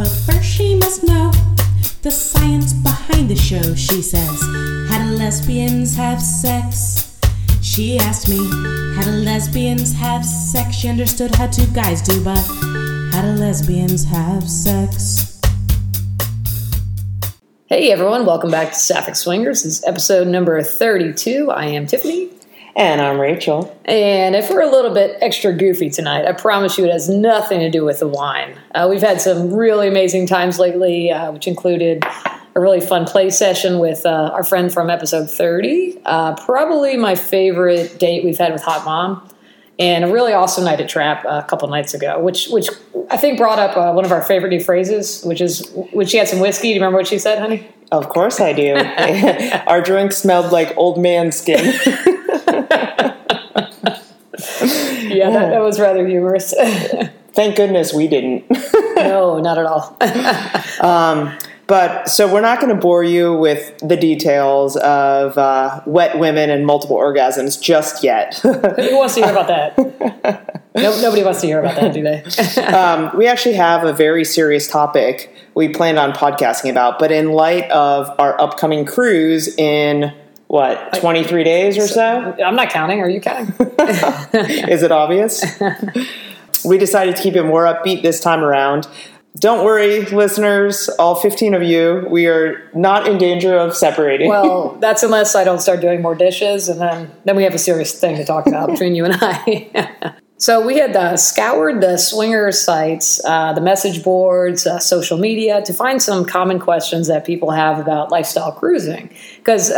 But first she must know the science behind the show, she says. How do lesbians have sex? She asked me, how do lesbians have sex? She understood how two guys do, but how do lesbians have sex? Hey everyone, welcome back to Sapphic Swingers. This is episode number 32. I am Tiffany. And I'm Rachel. And if we're a little bit extra goofy tonight, I promise you it has nothing to do with the wine. We've had some really amazing times lately, which included a really fun play session with our friend from episode 30. Probably my favorite date we've had with Hot Mom. And a really awesome night at Trap a couple nights ago, which I think brought up one of our favorite new phrases, which is when she had some whiskey. Do you remember what she said, honey? Of course I do. Our drink smelled like old man skin. Yeah, that was rather humorous. Thank goodness we didn't. No, not at all. So we're not going to bore you with the details of wet women and multiple orgasms just yet. Who wants to hear about that? Nobody wants to hear about that, do they? We actually have a very serious topic we planned on podcasting about, but in light of our upcoming cruise in... What, 23 days or so? I'm not counting. Are you counting? Is it obvious? We decided to keep it more upbeat this time around. Don't worry, listeners, all 15 of you, we are not in danger of separating. Well, that's unless I don't start doing more dishes, and then we have a serious thing to talk about between you and I. So we had scoured the swinger sites, the message boards, social media to find some common questions that people have about lifestyle cruising. Because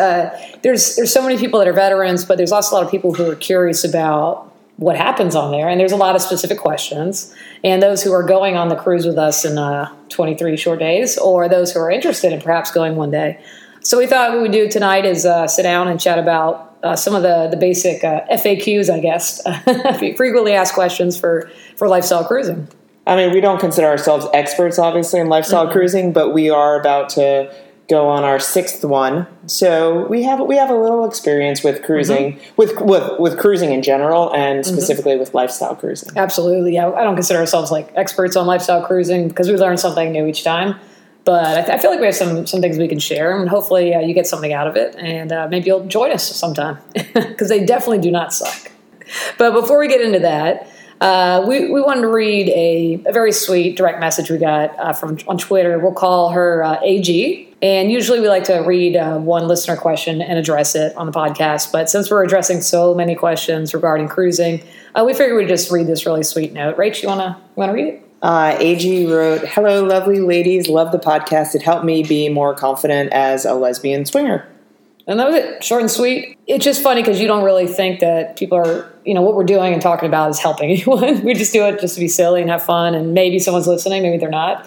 there's so many people that are veterans, but there's also a lot of people who are curious about what happens on there. And there's a lot of specific questions. And those who are going on the cruise with us in 23 short days, or those who are interested in perhaps going one day. So we thought what we'd do tonight is sit down and chat about some of the basic FAQs, I guess, frequently asked questions for lifestyle cruising. I mean, we don't consider ourselves experts, obviously, in lifestyle cruising, but we are about to go on our 6th one, so we have a little experience with cruising, with cruising in general, and specifically with lifestyle cruising. Absolutely, yeah. I don't consider ourselves like experts on lifestyle cruising because we learn something new each time. But I feel like we have some things we can share, and hopefully you get something out of it, and maybe you'll join us sometime, because they definitely do not suck. But before we get into that, we wanted to read a very sweet direct message we got on Twitter. We'll call her AG, and usually we like to read one listener question and address it on the podcast. But since we're addressing so many questions regarding cruising, we figured we'd just read this really sweet note. Rach, you wanna read it? AG wrote, "Hello, lovely ladies. Love the podcast. It helped me be more confident as a lesbian swinger." And that was it. Short and sweet. It's just funny because you don't really think that people are, what we're doing and talking about is helping anyone. We just do it just to be silly and have fun. And maybe someone's listening. Maybe they're not.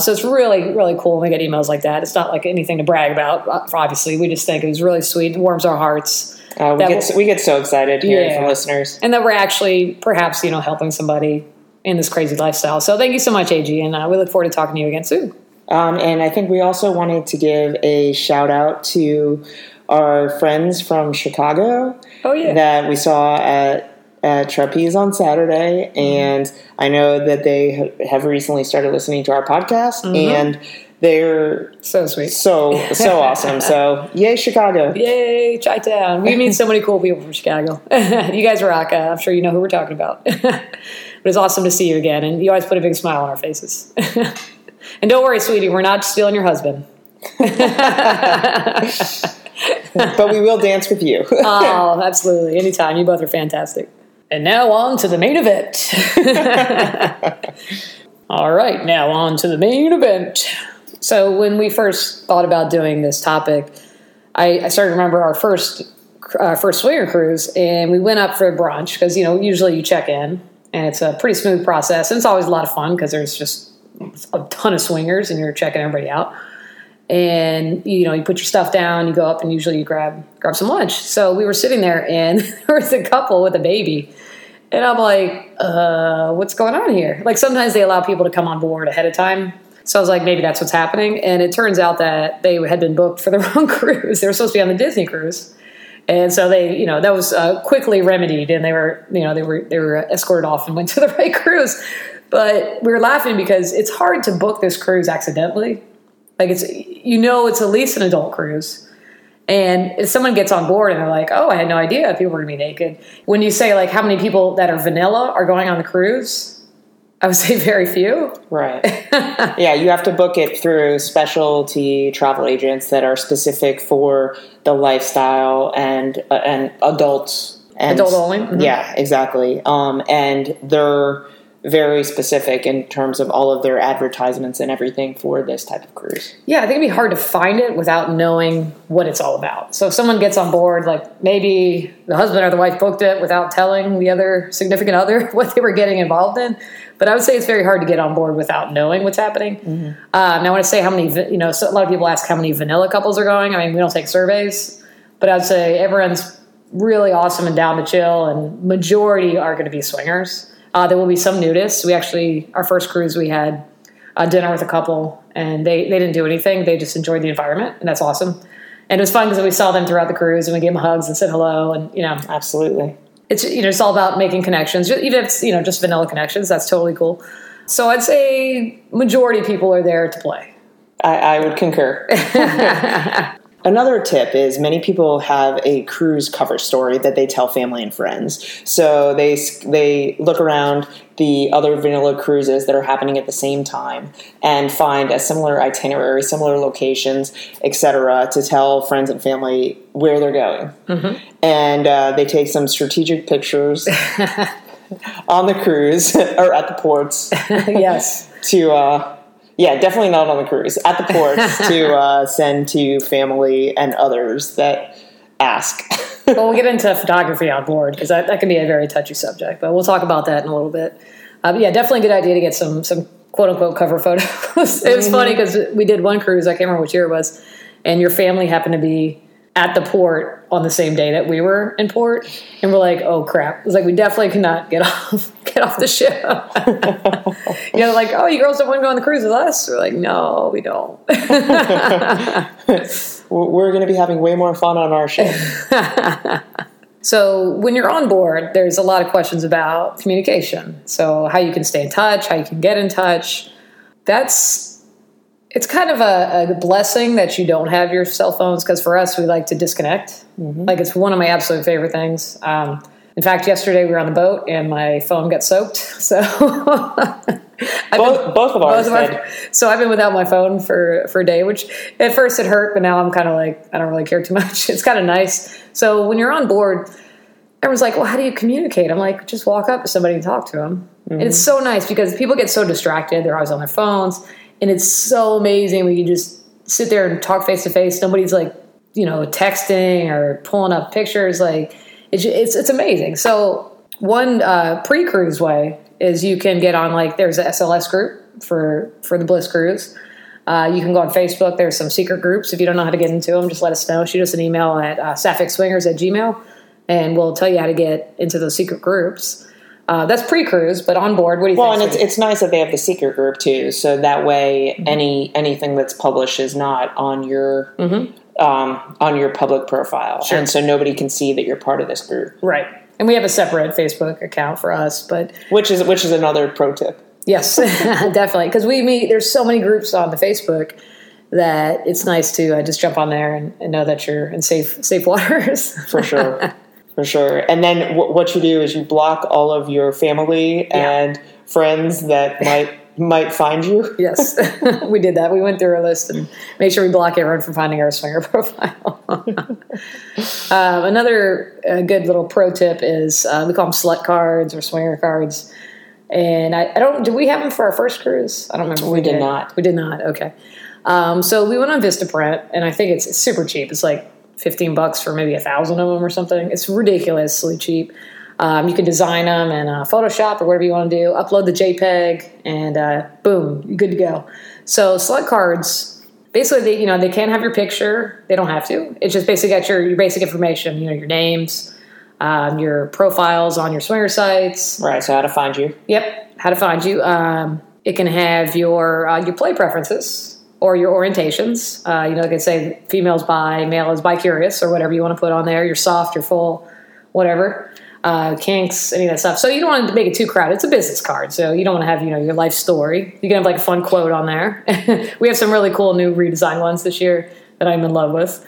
So it's really, really cool when we get emails like that. It's not like anything to brag about, obviously. We just think it was really sweet. It warms our hearts. We get so excited hearing from listeners. And that we're actually perhaps, helping somebody in this crazy lifestyle. So thank you so much, AG, and we look forward to talking to you again soon. And I think we also wanted to give a shout out to our friends from Chicago that we saw at Trapeze on Saturday, and I know that they have recently started listening to our podcast, and they're so sweet, so awesome. So yay, Chicago! Yay, Chi-Town! We meet so many cool people from Chicago. You guys rock. I'm sure you know who we're talking about. But it's awesome to see you again, and you always put a big smile on our faces. And don't worry, sweetie, we're not stealing your husband. But we will dance with you. Oh, absolutely. Anytime. You both are fantastic. And now on to the main event. All right, now on to the main event. So when we first thought about doing this topic, I started to remember our first swinger cruise, and we went up for brunch because, usually you check in. And it's a pretty smooth process. And it's always a lot of fun because there's just a ton of swingers and you're checking everybody out. And, you put your stuff down, you go up, and usually you grab some lunch. So we were sitting there, and there was a couple with a baby. And I'm like, what's going on here? Like, sometimes they allow people to come on board ahead of time. So I was like, maybe that's what's happening. And it turns out that they had been booked for the wrong cruise. They were supposed to be on the Disney cruise. And so they, that was quickly remedied, and they were escorted off and went to the right cruise. But we were laughing because it's hard to book this cruise accidentally. Like, it's, you know, it's at least an adult cruise. And if someone gets on board and they're like, oh, I had no idea people were going to be naked. When you say, like, how many people that are vanilla are going on the cruise, I would say very few. Right. Yeah, you have to book it through specialty travel agents that are specific for the lifestyle and adults. And, adult only? Mm-hmm. Yeah, exactly. And they're very specific in terms of all of their advertisements and everything for this type of cruise. Yeah, I think it'd be hard to find it without knowing what it's all about. So if someone gets on board, like maybe the husband or the wife booked it without telling the other significant other what they were getting involved in. But I would say it's very hard to get on board without knowing what's happening. Mm-hmm. And I want to say how many, you know, so a lot of people ask how many vanilla couples are going. I mean, we don't take surveys, but I would say everyone's really awesome and down to chill, and majority are going to be swingers. There will be some nudists. We actually, our first cruise, we had dinner with a couple, and they didn't do anything. They just enjoyed the environment, and that's awesome. And it was fun because we saw them throughout the cruise, and we gave them hugs and said hello, and, you know. Absolutely. It's, you know, it's all about making connections. Even if it's, you know, just vanilla connections, that's totally cool. So I'd say majority of people are there to play. I would concur. Another tip is many people have a cruise cover story that they tell family and friends. So they look around the other vanilla cruises that are happening at the same time and find a similar itinerary, similar locations, etc., to tell friends and family where they're going. Mm-hmm. And they take some strategic pictures on the cruise or at the ports. Yes. To... yeah, definitely not on the cruise. At the ports to send to family and others that ask. Well, we'll get into photography on board because that can be a very touchy subject, but we'll talk about that in a little bit. But yeah, definitely a good idea to get some quote-unquote cover photos. It was funny because we did one cruise, I can't remember which year it was, and your family happened to be at the port on the same day that we were in port, and we're like, oh crap. It was like, we definitely could not get off the ship. You know, like, oh, you girls don't want to go on the cruise with us? We're like, no, we don't. We're going to be having way more fun on our ship. So when you're on board, there's a lot of questions about communication. So how you can stay in touch, how you can get in touch. It's kind of a blessing that you don't have your cell phones, because for us, we like to disconnect. Mm-hmm. Like, it's one of my absolute favorite things. In fact, yesterday we were on the boat and my phone got soaked. So So I've been without my phone for a day, which at first it hurt, but now I'm kind of like, I don't really care too much. It's kind of nice. So when you're on board, everyone's like, well, how do you communicate? I'm like, just walk up to somebody and talk to them. Mm-hmm. And it's so nice because people get so distracted. They're always on their phones. And it's so amazing when you just sit there and talk face to face. Nobody's like, you know, texting or pulling up pictures. Like, it's amazing. So one pre-cruise way is you can get on, like, there's an SLS group for the Bliss Cruise. You can go on Facebook. There's some secret groups. If you don't know how to get into them, just let us know. Shoot us an email at saphicswingers@gmail.com, and we'll tell you how to get into those secret groups. That's pre-cruise, but on board, what do you think? Well, and it's nice that they have the secret group, too, so that way anything that's published is not on your on your public profile. Sure. And so nobody can see that you're part of this group. Right. And we have a separate Facebook account for us. Which is another pro tip. Yes, definitely. Because there's so many groups on the Facebook that it's nice to just jump on there and know that you're in safe waters. For sure. For sure. And then what you do is you block all of your family and friends that might find you. Yes, we did that. We went through our list and made sure we block everyone from finding our swinger profile. Another good little pro tip is we call them slut cards or swinger cards. And do we have them for our first cruise? I don't remember. We did not. We did not. Okay. So we went on Vistaprint, and I think it's super cheap. It's like $15 for maybe 1,000 of them or something. It's ridiculously cheap. You can design them in Photoshop or whatever you want to do. Upload the JPEG and boom, you're good to go. So slut cards, basically, they can't have your picture. They don't have to. It's just basically got your basic information. You know, your names, your profiles on your swinger sites. Right. So how to find you? Yep. How to find you? It can have your play preferences. Or your orientations, it could say female's bi, male is bi-curious, or whatever you want to put on there. You're soft, you're full, whatever. kinks, any of that stuff. So you don't want to make it too crowded. It's a business card, so you don't want to have, you know, your life story. You can have like a fun quote on there. We have some really cool new redesigned ones this year that I'm in love with.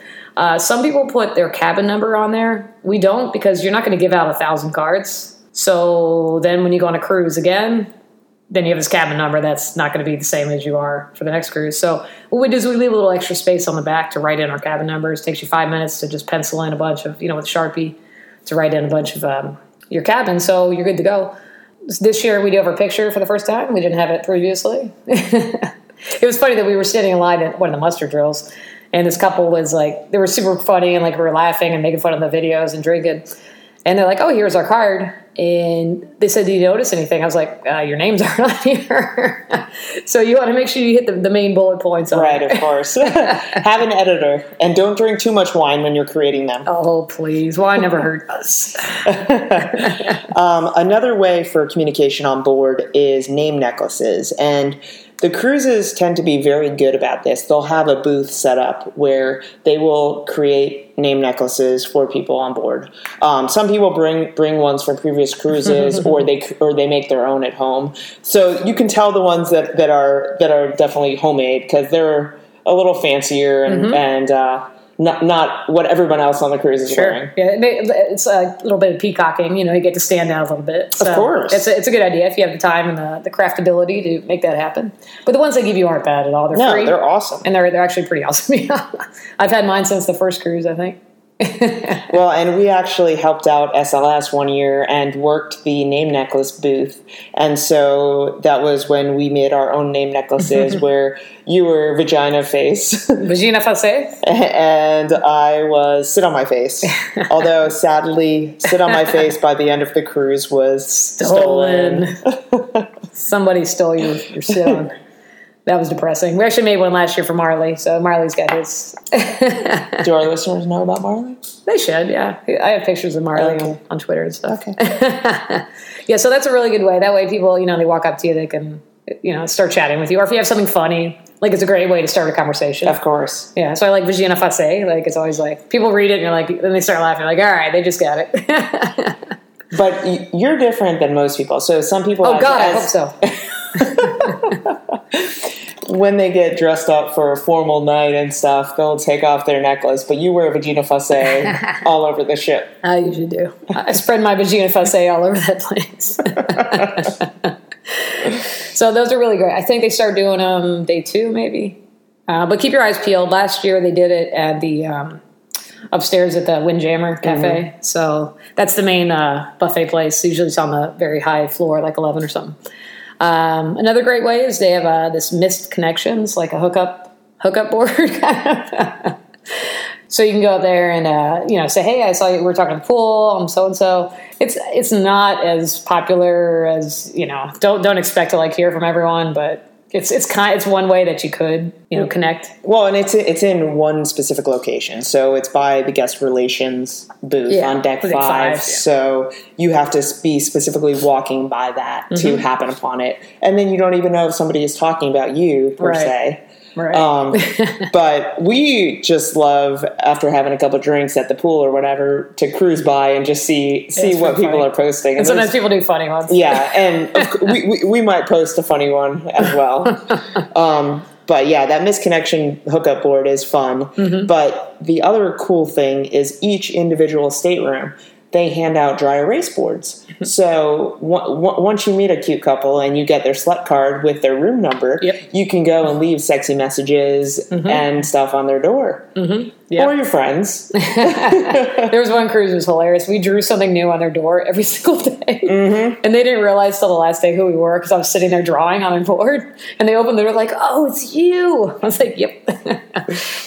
Some people put their cabin number on there. We don't, because you're not going to give out 1,000 cards. So then when you go on a cruise again, then you have his cabin number that's not going to be the same as you are for the next cruise. So what we do is we leave a little extra space on the back to write in our cabin numbers. It takes you 5 minutes to just pencil in a bunch of, you know, with Sharpie to write in a bunch of your cabin. So you're good to go. This year we do have our picture for the first time. We didn't have it previously. It was funny that we were standing in line at one of the mustard drills, and this couple was like, they were super funny, and like we were laughing and making fun of the videos and drinking. And they're like, oh, here's our card. And they said, do you notice anything? I was like, your names aren't on here. So you want to make sure you hit the main bullet points on right, there. Of course. Have an editor. And don't drink too much wine when you're creating them. Oh, please. Wine never hurt us. Another way for communication on board is name necklaces. And the cruises tend to be very good about this. They'll have a booth set up where they will create name necklaces for people on board. Some people bring ones from previous cruises, or they make their own at home. So you can tell the ones that are definitely homemade, because they're a little fancier and not what everyone else on the cruise is wearing. Yeah, it's a little bit of peacocking. You know, you get to stand out a little bit. So of course. It's a good idea if you have the time and the craftability to make that happen. But the ones they give you aren't bad at all. They're free. They're awesome. And they're actually pretty awesome. I've had mine since the first cruise, I think. Well, and we actually helped out SLS one year and worked the name necklace booth. And so that was when we made our own name necklaces, where you were vagina face. Vagina face. And I was sit on my face. Although, sadly, sit on my face by the end of the cruise was stolen. Somebody stole your sit on. That was depressing. We actually made one last year for Marley, so Marley's got his. Do our listeners know about Marley? They should, yeah. I have pictures of Marley on Twitter and stuff. Okay. Yeah, so that's a really good way. That way people, you know, they walk up to you, they can, you know, start chatting with you. Or if you have something funny, like it's a great way to start a conversation. Of course. Yeah, so I like vagina face. Like it's always like, people read it and you're like, then they start laughing. Like, all right, they just got it. But you're different than most people. So some people. Oh, God, I hope so. When they get dressed up for a formal night and stuff, they'll take off their necklace. But you wear vagina face all over the ship. I usually do. I spread my vagina face all over that place. So those are really great. I think they start doing them day two, maybe. But keep your eyes peeled. Last year they did it at the upstairs at the Windjammer Cafe. Mm-hmm. So that's the main buffet place. Usually it's on the very high floor, like 11 or something. Another great way is they have this missed connections, like a hookup board. So you can go out there and say, hey, I saw you. We're talking pool. I'm so and so. It's not as popular as, you know. Don't expect to like hear from everyone, but it's one way that you could connect. Well, and it's in one specific location, so it's by the guest relations booth on deck 5. Yeah. So you have to be specifically walking by that to happen upon it, and then you don't even know if somebody is talking about you per se. Right. But we just love, after having a couple drinks at the pool or whatever, to cruise by and just see what people are posting. And sometimes people do funny ones. Yeah, and we might post a funny one as well. But yeah, that misconnection hookup board is fun. Mm-hmm. But the other cool thing is each individual stateroom, they hand out dry erase boards. So once you meet a cute couple and you get their slut card with their room number, you can go and leave sexy messages and stuff on their door. Mm-hmm. Yep. Or your friends. There was one cruise that was hilarious. We drew something new on their door every single day. Mm-hmm. And they didn't realize till the last day who we were, because I was sitting there drawing on their board. And they opened the door like, oh, it's you. I was like, yep.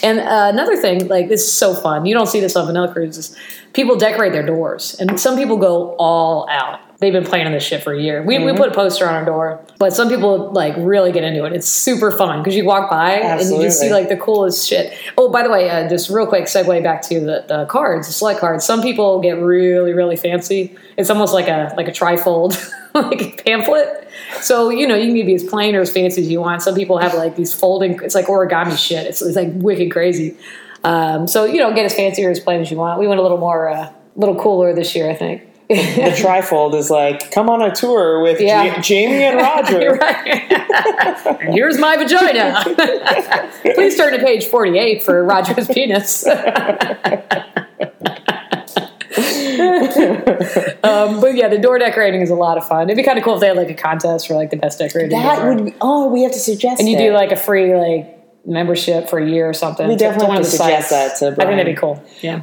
And another thing, like, this is so fun. You don't see this on vanilla cruises. People decorate their doors. And some people go all out. They've been playing on this shit for a year. We put a poster on our door, but some people like really get into it. It's super fun because you walk by and you just see like the coolest shit. Oh, by the way, just real quick segue back to the cards, the select cards. Some people get really, really fancy. It's almost like a trifold, like a pamphlet. So, you know, you can be as plain or as fancy as you want. Some people have like these folding, it's like origami shit. It's like wicked crazy. So, you know, get as fancy or as plain as you want. We went a little cooler this year, I think. The trifold is like, come on a tour with Jamie and Roger. And here's my vagina. Please turn to page 48 for Roger's penis. But yeah, the door decorating is a lot of fun. It'd be kind of cool if they had like a contest for like the best decorated door. Would be, we have to suggest and you do like a free like membership for a year or something. We definitely want to suggest that to Brian. I think that'd be cool. Yeah.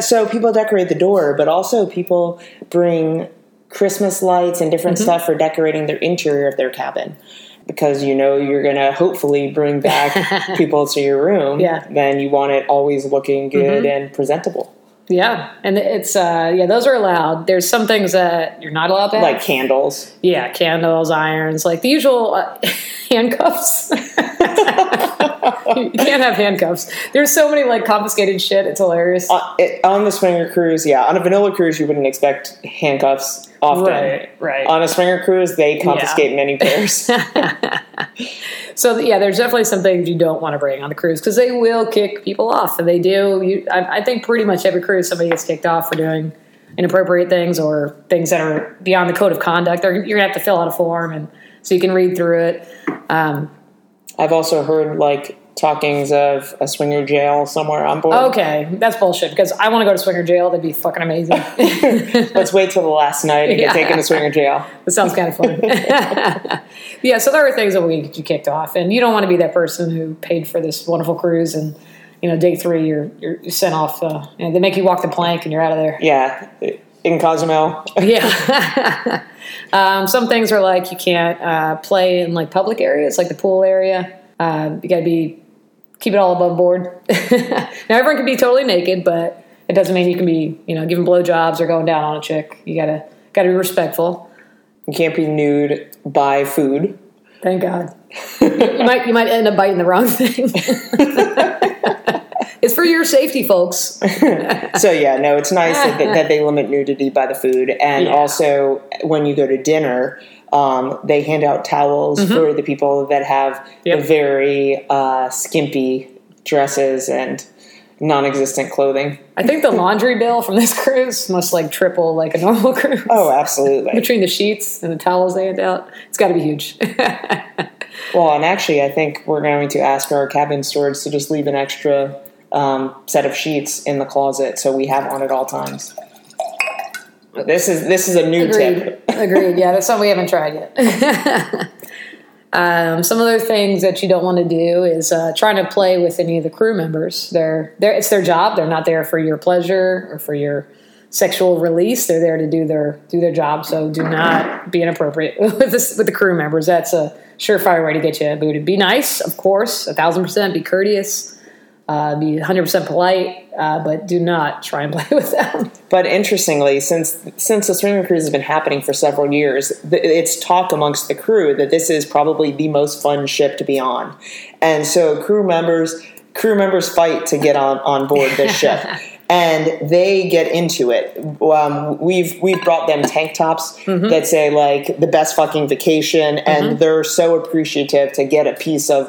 So people decorate the door, but also people bring Christmas lights and different stuff for decorating their interior of their cabin. Because you know you're going to hopefully bring back people to your room. Yeah. Then you want it always looking good and presentable. Yeah, and it's those are allowed. There's some things that you're not allowed to have. Like candles. Yeah, candles, irons, like the usual handcuffs. You can't have handcuffs. There's so many like confiscated shit. It's hilarious. On the swinger cruise, on a vanilla cruise, you wouldn't expect handcuffs often. Right. On a swinger cruise, they confiscate many pairs. So yeah, there's definitely some things you don't want to bring on a cruise because they will kick people off, and they do. I think pretty much every cruise somebody gets kicked off for doing inappropriate things or things that are beyond the code of conduct. You're gonna have to fill out a form, and so you can read through it. I've also heard like talkings of a swinger jail somewhere on board. Okay, that's bullshit because I want to go to swinger jail. That'd be fucking amazing. Let's wait till the last night and get taken to swinger jail. That sounds kind of fun. Yeah, so there are things that will get you kicked off, and you don't want to be that person who paid for this wonderful cruise and day three you're sent off. They make you walk the plank and you're out of there. Yeah, in Cozumel. Yeah. Some things are like you can't play in like public areas, like the pool area. You got to keep it all above board. Now everyone can be totally naked, but it doesn't mean you can be, giving blowjobs or going down on a chick. You gotta be respectful. You can't be nude by food. Thank God. You might end up biting the wrong thing. It's for your safety, folks. So it's nice that they limit nudity by the food, and also when you go to dinner. They hand out towels for the people that have the very skimpy dresses and non-existent clothing. I think the laundry bill from this cruise must like triple like a normal cruise. Oh, absolutely. Between the sheets and the towels they hand out, it's got to be huge. Well, and actually, I think we're going to ask our cabin stewards to just leave an extra set of sheets in the closet so we have on at all times. This is a new tip. Agreed. Yeah, that's something we haven't tried yet. Some other things that you don't want to do is trying to play with any of the crew members. It's their job. They're not there for your pleasure or for your sexual release. They're there to do their job. So do not be inappropriate with the crew members. That's a surefire way to get you booted. Be nice, of course, 1,000%. Be courteous. Be 100% polite, but do not try and play with them. But interestingly, since the swinger cruise has been happening for several years, it's talk amongst the crew that this is probably the most fun ship to be on. And so crew members fight to get on board this ship. And they get into it. We've brought them tank tops that say like the best fucking vacation, and they're so appreciative to get a piece of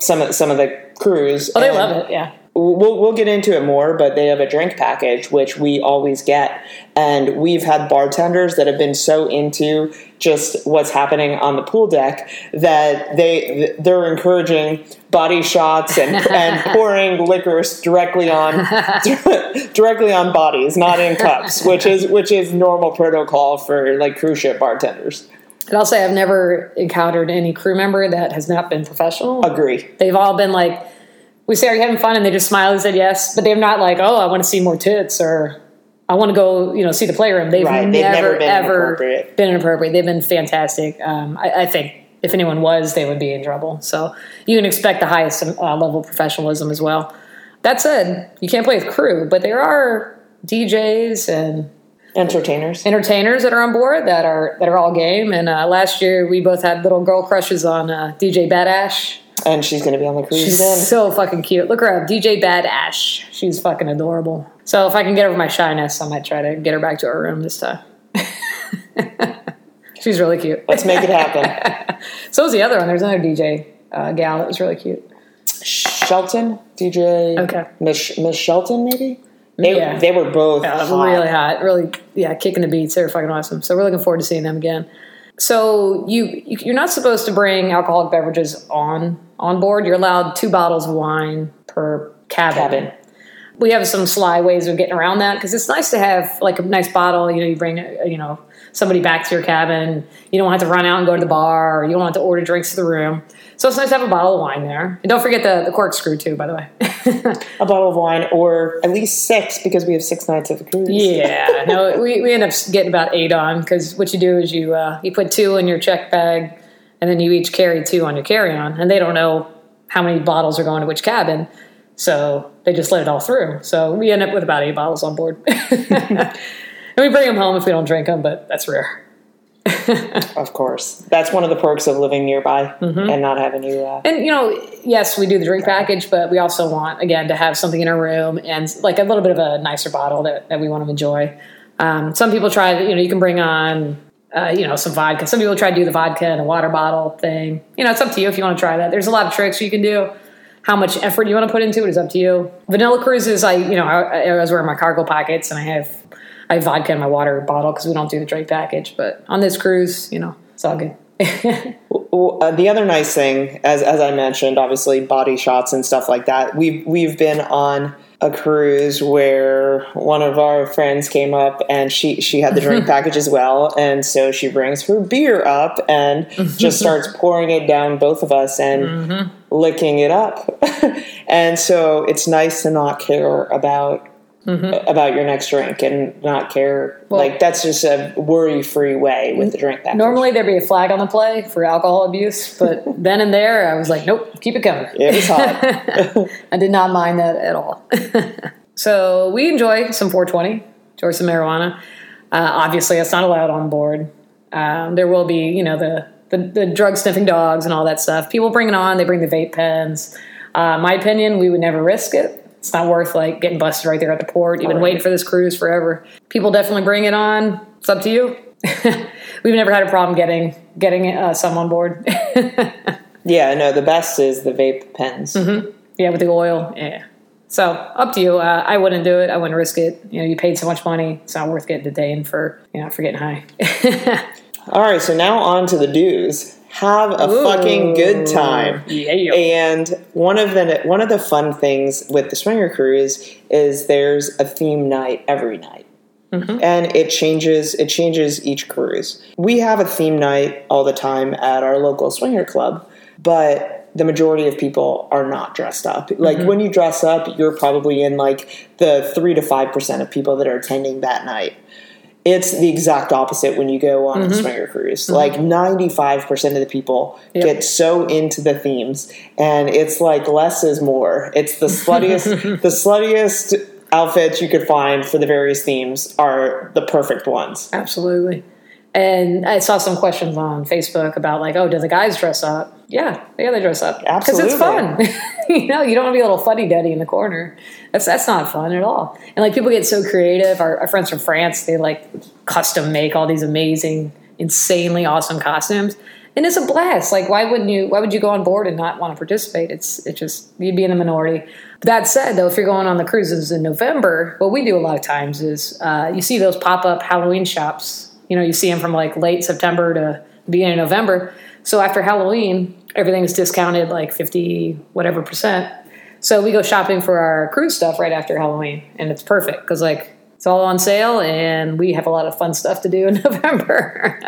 some of the cruise. Oh, they love it. Yeah, we'll get into it more, but they have a drink package which we always get, and we've had bartenders that have been so into just what's happening on the pool deck that they're encouraging body shots and pouring liquors directly on bodies, not in cups, which is normal protocol for like cruise ship bartenders. And I'll say I've never encountered any crew member that has not been professional. Agree. They've all been like, we say, are you having fun? And they just smile and said yes. But they're not like, oh, I want to see more tits or I want to go, see the playroom. They've never been inappropriate. They've been fantastic. I think if anyone was, they would be in trouble. So you can expect the highest level of professionalism as well. That said, you can't play with crew, but there are DJs and entertainers that are on board that are all game. And last year we both had little girl crushes on DJ Badash, and she's going to be on the cruise. She's then. So fucking cute. Look her up, DJ Badash. She's fucking adorable. So if I can get over my shyness, I might try to get her back to her room this time. She's really cute. Let's make it happen. So was the other one. There's another DJ gal that was really cute. Shelton, DJ Miss Shelton, maybe. They were both hot. Really hot. Really, yeah, kicking the beats. They were fucking awesome. So we're looking forward to seeing them again. So you're not supposed to bring alcoholic beverages on board. You're allowed 2 bottles of wine per cabin. We have some sly ways of getting around that because it's nice to have like a nice bottle. You know, you bring somebody back to your cabin. You don't have to run out and go to the bar. Or you don't have to order drinks to the room. So it's nice to have a bottle of wine there. And don't forget the corkscrew too, by the way. A bottle of wine or at least 6 because we have 6 nights of a cruise. Yeah. No, we end up getting about 8 on because what you do is you put 2 in your check bag and then you each carry 2 on your carry-on. And they don't know how many bottles are going to which cabin. So they just let it all through. So we end up with about 8 bottles on board. And we bring them home if we don't drink them, but that's rare. Of course. That's one of the perks of living nearby and not having you... yes, we do the drink package, but we also want, again, to have something in our room and like a little bit of a nicer bottle that we want to enjoy. Some people try... you can bring on... some vodka. Some people try to do the vodka and a water bottle thing. It's up to you if you want to try that. There's a lot of tricks you can do. How much effort you want to put into it is up to you. Vanilla cruises, I was wearing my cargo pockets and I have vodka in my water bottle because we don't do the drink package. But on this cruise, it's all good. The other nice thing, as I mentioned, obviously body shots and stuff like that. We've been on a cruise where one of our friends came up and she had the drink package as well. And so she brings her beer up and just starts pouring it down both of us and licking it up. And so it's nice to not care about your next drink and not care. That's just a worry-free way with the drink package. Normally there'd be a flag on the play for alcohol abuse, but then and there I was like, nope, keep it coming. It was hot. I did not mind that at all. So we enjoy some 420, enjoy some marijuana. Obviously, that's not allowed on board. There will be, the drug-sniffing dogs and all that stuff. People bring it on. They bring the vape pens. My opinion, we would never risk it. It's not worth getting busted right there at the port. You've been waiting for this cruise forever. People definitely bring it on. It's up to you. We've never had a problem getting some on board. The best is the vape pens. Yeah, with the oil. Yeah. So up to you. I wouldn't do it. I wouldn't risk it. You paid so much money. It's not worth getting detained for getting high. All right. So now on to the do's. Have a fucking good time. Yeah. And one of the fun things with the Swinger Cruise is there's a theme night every night. And it changes each cruise. We have a theme night all the time at our local Swinger Club, but the majority of people are not dressed up. When you dress up, you're probably in the 3 to 5% of people that are attending that night. It's the exact opposite when you go on a Swinger Cruise. 95% of the people get so into the themes, and it's less is more. It's the sluttiest, outfits you could find for the various themes are the perfect ones. Absolutely. And I saw some questions on Facebook about do the guys dress up? Yeah, they dress up. Absolutely. Because it's fun. You don't want to be a little fuddy-duddy in the corner. That's not fun at all. And people get so creative. Our friends from France, they custom make all these amazing, insanely awesome costumes. And it's a blast. Why would you go on board and not want to participate? It's just, you'd be in the minority. That said, though, if you're going on the cruises in November, what we do a lot of times is you see those pop-up Halloween shops. You see them from late September to beginning of November. So after Halloween, everything's discounted 50 whatever percent. So we go shopping for our cruise stuff right after Halloween, and it's perfect because it's all on sale, and we have a lot of fun stuff to do in November.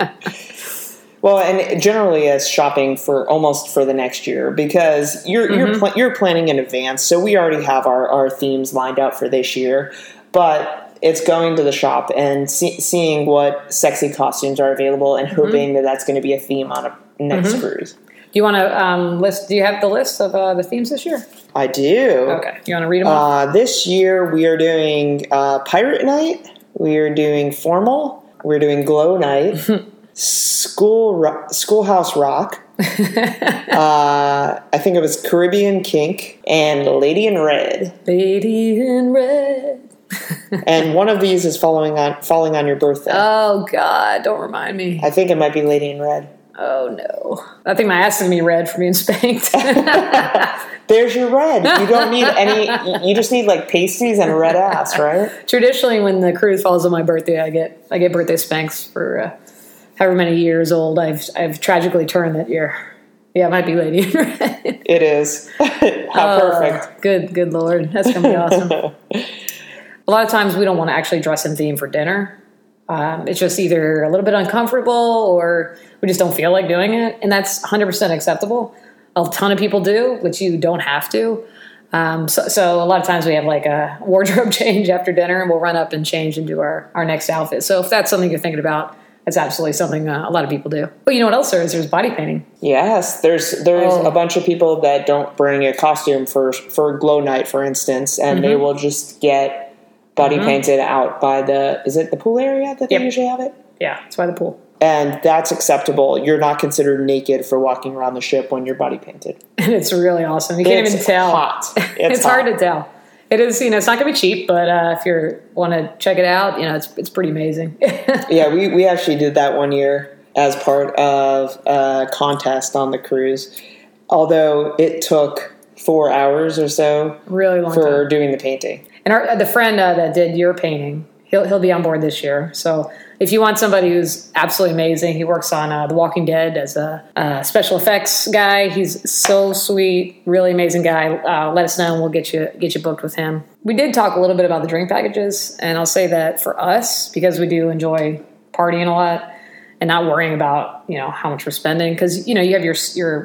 Well, and generally it's shopping for almost for the next year because you're planning in advance. So we already have our themes lined up for this year, but it's going to the shop and seeing what sexy costumes are available and hoping that that's going to be a theme on a next cruise. Do you want to list? Do you have the list of the themes this year? I do. Okay. You want to read them off? This year we are doing Pirate Night. We are doing Formal. We're doing Glow Night. Schoolhouse Rock. I think it was Caribbean Kink and Lady in Red. Lady in Red. And one of these is falling on your birthday. Oh God, don't remind me. I think it might be Lady in Red. Oh, no. I think my ass is going to be red for being spanked. There's your red. You don't need any. You just need, like, pasties and a red ass, right? Traditionally, when the cruise falls on my birthday, I get birthday spanks for however many years old I've tragically turned that year. Yeah, it might be Lady in Red. It is. How perfect. Good Lord. That's going to be awesome. A lot of times we don't want to actually dress in theme for dinner. It's just either a little bit uncomfortable or we just don't feel like doing it. And that's 100% acceptable. A ton of people do, which you don't have to. So a lot of times we have like a wardrobe change after dinner and we'll run up and change into our next outfit. So if that's something you're thinking about, that's absolutely something a lot of people do. But you know what else there is? There's body painting. Yes, there's a bunch of people that don't bring a costume for glow night, for instance, and they will just get body painted out by the pool area that they usually have it? Yeah, it's by the pool. And that's acceptable. You're not considered naked for walking around the ship when you're body painted. And it's really awesome. You can't even tell. Hot. It's hard to tell. It is, it's not going to be cheap, but if you want to check it out, it's pretty amazing. Yeah, we actually did that one year as part of a contest on the cruise, although it took 4 hours or so for doing the painting. And the friend that did your painting, he'll be on board this year. So if you want somebody who's absolutely amazing, he works on The Walking Dead as a special effects guy. He's so sweet, really amazing guy. Let us know and we'll get you booked with him. We did talk a little bit about the drink packages, and I'll say that for us, because we do enjoy partying a lot and not worrying about how much we're spending, because you have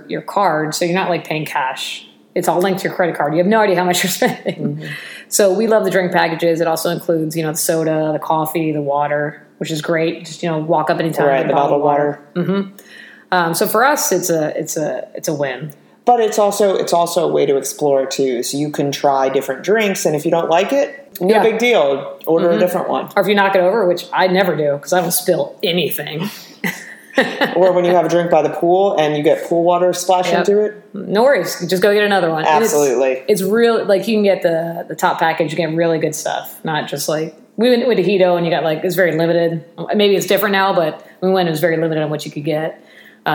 your card, so you're not like paying cash. It's all linked to your credit card. You have no idea how much you're spending. Mm-hmm. So we love the drink packages. It also includes, the soda, the coffee, the water, which is great. Just, walk up anytime. Right, the bottled water. Mm-hmm. So for us, it's a win. But it's also a way to explore too. So you can try different drinks, and if you don't like it, no big deal. Order a different one. Or if you knock it over, which I never do because I don't spill anything. Or when you have a drink by the pool and you get pool water splashed into it. No worries. Just go get another one. Absolutely. It's real, like you can get the top package. You get really good stuff. Not just like, we went with Hedo and you got like, it's very limited. Maybe it's different now, but when we went, it was very limited on what you could get.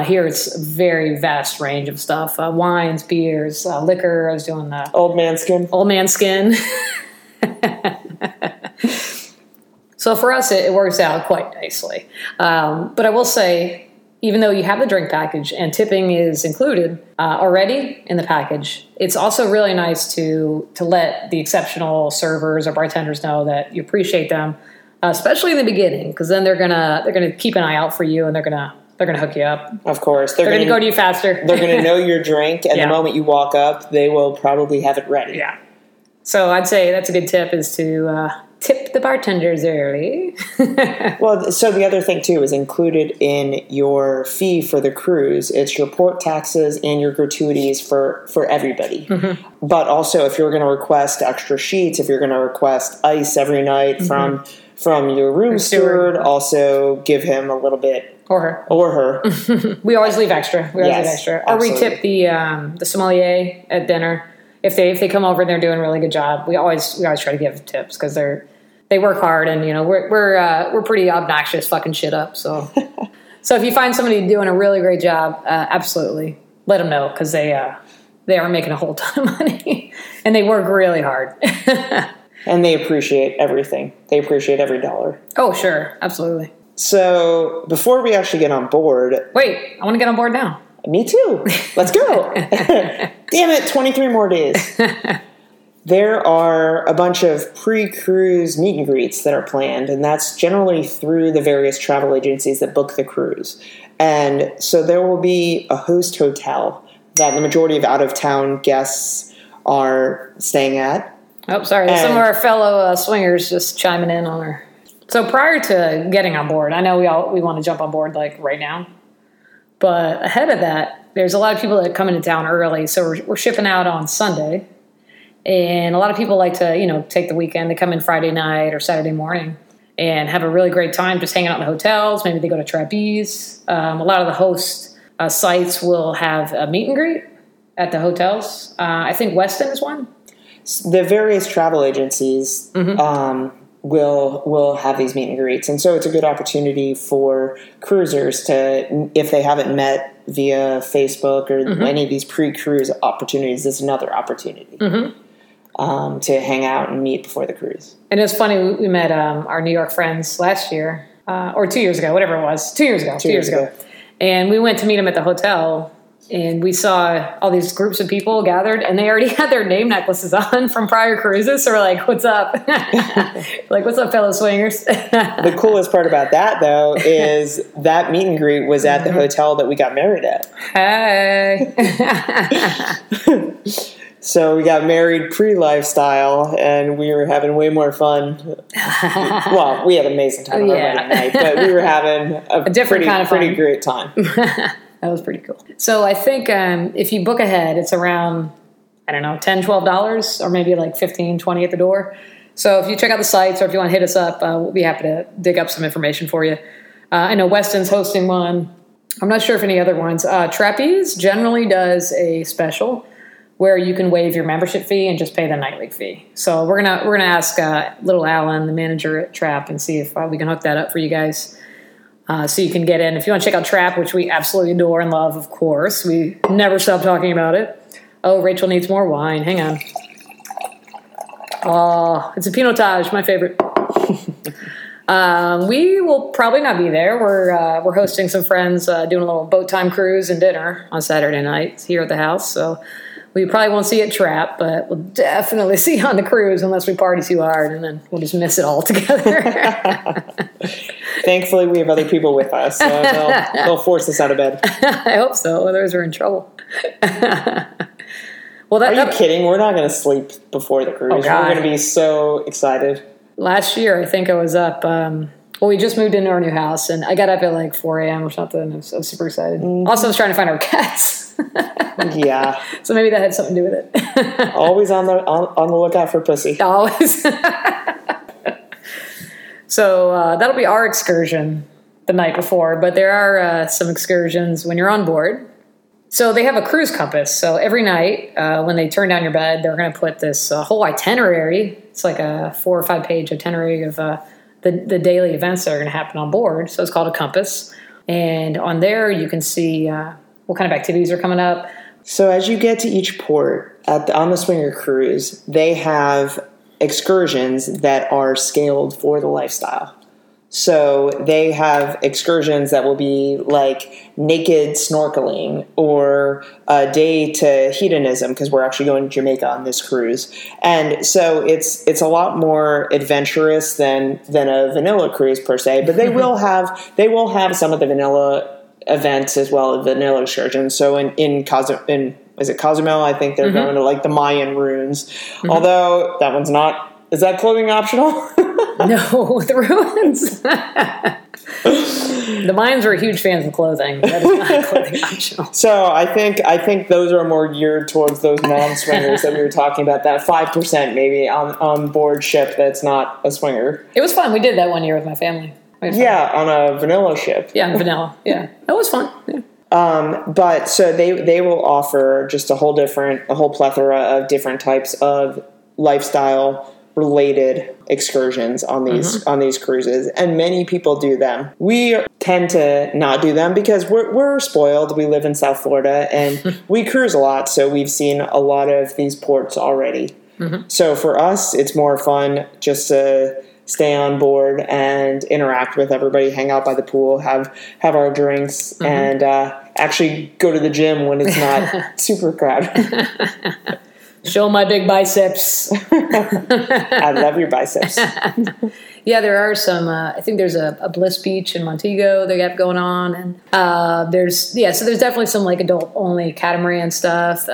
Here it's a very vast range of stuff. Wines, beers, liquor. I was doing that. Old man skin. So for us, it works out quite nicely. But I will say, even though you have the drink package and tipping is included already in the package, it's also really nice to let the exceptional servers or bartenders know that you appreciate them, especially in the beginning, because then they're gonna keep an eye out for you and they're gonna hook you up. Of course, they're gonna go to you faster. They're gonna know your drink, and the moment you walk up, they will probably have it ready. Yeah. So I'd say that's a good tip, is to tip the bartenders early. Well, so the other thing, too, is included in your fee for the cruise, it's your port taxes and your gratuities for everybody. Mm-hmm. But also, if you're going to request extra sheets, if you're going to request ice every night from your room steward, also give him a little bit. Or her. We always leave extra. Or we tip the sommelier at dinner. If they come over and they're doing a really good job, we always try to give tips because they work hard, and we're pretty obnoxious, fucking shit up. So so if you find somebody doing a really great job, absolutely let them know, because they are making a whole ton of money and they work really hard. And they appreciate everything. They appreciate every dollar. Oh sure, absolutely. So before we actually get on board, wait, I want to get on board now. Me too. Let's go. Damn it, 23 more days. There are a bunch of pre-cruise meet and greets that are planned, and that's generally through the various travel agencies that book the cruise. And so there will be a host hotel that the majority of out-of-town guests are staying at. Oh, sorry. And some of our fellow swingers just chiming in on her. So prior to getting on board, I know we want to jump on board like right now. But ahead of that, there's a lot of people that come into town early. So we're shipping out on Sunday. And a lot of people like to, take the weekend. They come in Friday night or Saturday morning and have a really great time just hanging out in the hotels. Maybe they go to Trapeze. A lot of the host sites will have a meet and greet at the hotels. I think Westin is one. The various travel agencies will have these meet and greets. And so it's a good opportunity for cruisers to, if they haven't met via Facebook or mm-hmm. any of these pre-cruise opportunities, this is another opportunity mm-hmm. To hang out and meet before the cruise. And it's funny, we met our New York friends last year, or 2 years ago, whatever it was. 2 years ago. Two years ago. And we went to meet them at the hotel, and we saw all these groups of people gathered, and they already had their name necklaces on from prior cruises. So we're like, what's up? Like, what's up, fellow swingers? The coolest part about that, though, is that meet and greet was at the hotel that we got married at. Hey. So we got married pre-lifestyle, and we were having way more fun. Well, we had an amazing time on our wedding night, but we were having a different kind of pretty great time. That was pretty cool. So I think if you book ahead, it's around, I don't know, $10, $12, or maybe like $15, $20 at the door. So if you check out the sites, or if you want to hit us up, we'll be happy to dig up some information for you. I know Weston's hosting one. I'm not sure if any other ones. Trapeze generally does a special where you can waive your membership fee and just pay the nightly fee. So we're gonna ask little Alan, the manager at Trap, and see if we can hook that up for you guys. So you can get in. If you want to check out Trap, which we absolutely adore and love, of course. We never stop talking about it. Oh, Rachel needs more wine. Hang on. Oh, it's a Pinotage, my favorite. We will probably not be there. We're hosting some friends, doing a little boat time cruise and dinner on Saturday night here at the house. So we probably won't see it Trap, but we'll definitely see on the cruise unless we party too hard, and then we'll just miss it all together. Thankfully, we have other people with us, so they'll force us out of bed. I hope so. Otherwise, we're in trouble. Well, are you kidding? We're not going to sleep before the cruise. Oh, we're going to be so excited. Last year, I think I was up. Well, we just moved into our new house, and I got up at like 4 a.m. or something. I was super excited. Mm-hmm. Also, I was trying to find our cats. Yeah. So maybe that had something to do with it. Always on the lookout for pussy. Always. So that'll be our excursion the night before, but there are some excursions when you're on board. So they have a cruise compass. So every night when they turn down your bed, they're going to put this whole itinerary. It's like a 4 or 5 page itinerary of the daily events that are going to happen on board. So it's called a compass. And on there, you can see what kind of activities are coming up. So as you get to each port on the Swinger Cruise, they have excursions that are scaled for the lifestyle. So they have excursions that will be like naked snorkeling, or a day to hedonism, because we're actually going to Jamaica on this cruise. And so it's a lot more adventurous than a vanilla cruise per se, but they will have some of the vanilla events as well, vanilla excursions. So is it Cozumel? I think they're going to like the Mayan ruins. Mm-hmm. Although that one's not. Is that clothing optional? No, the ruins. The Mayans were huge fans of clothing. That is not clothing optional. So I think those are more geared towards those non-swingers that we were talking about. That 5% maybe on board ship that's not a swinger. It was fun. We did that one year with my family. Yeah, on a vanilla ship. Yeah, vanilla. Yeah, that was fun. Yeah. But so they will offer just a whole plethora of different types of lifestyle related excursions on these on these cruises, and many people do them. We tend to not do them because we're spoiled. We live in South Florida and we cruise a lot, so we've seen a lot of these ports already. Mm-hmm. So for us, it's more fun just to stay on board and interact with everybody, hang out by the pool, have our drinks, and actually go to the gym when it's not super crowded. Show my big biceps. I love your biceps. Yeah, there are some, I think there's a Bliss Beach in Montego they got going on. And so there's definitely some like adult-only catamaran stuff.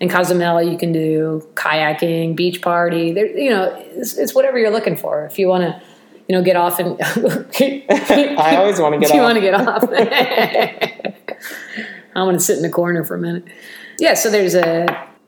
In Cozumel, you can do kayaking, beach party. There, it's whatever you're looking for. If you want to, get off and... I always want to get off. You want to get off? I'm going to sit in the corner for a minute. Yeah, so there's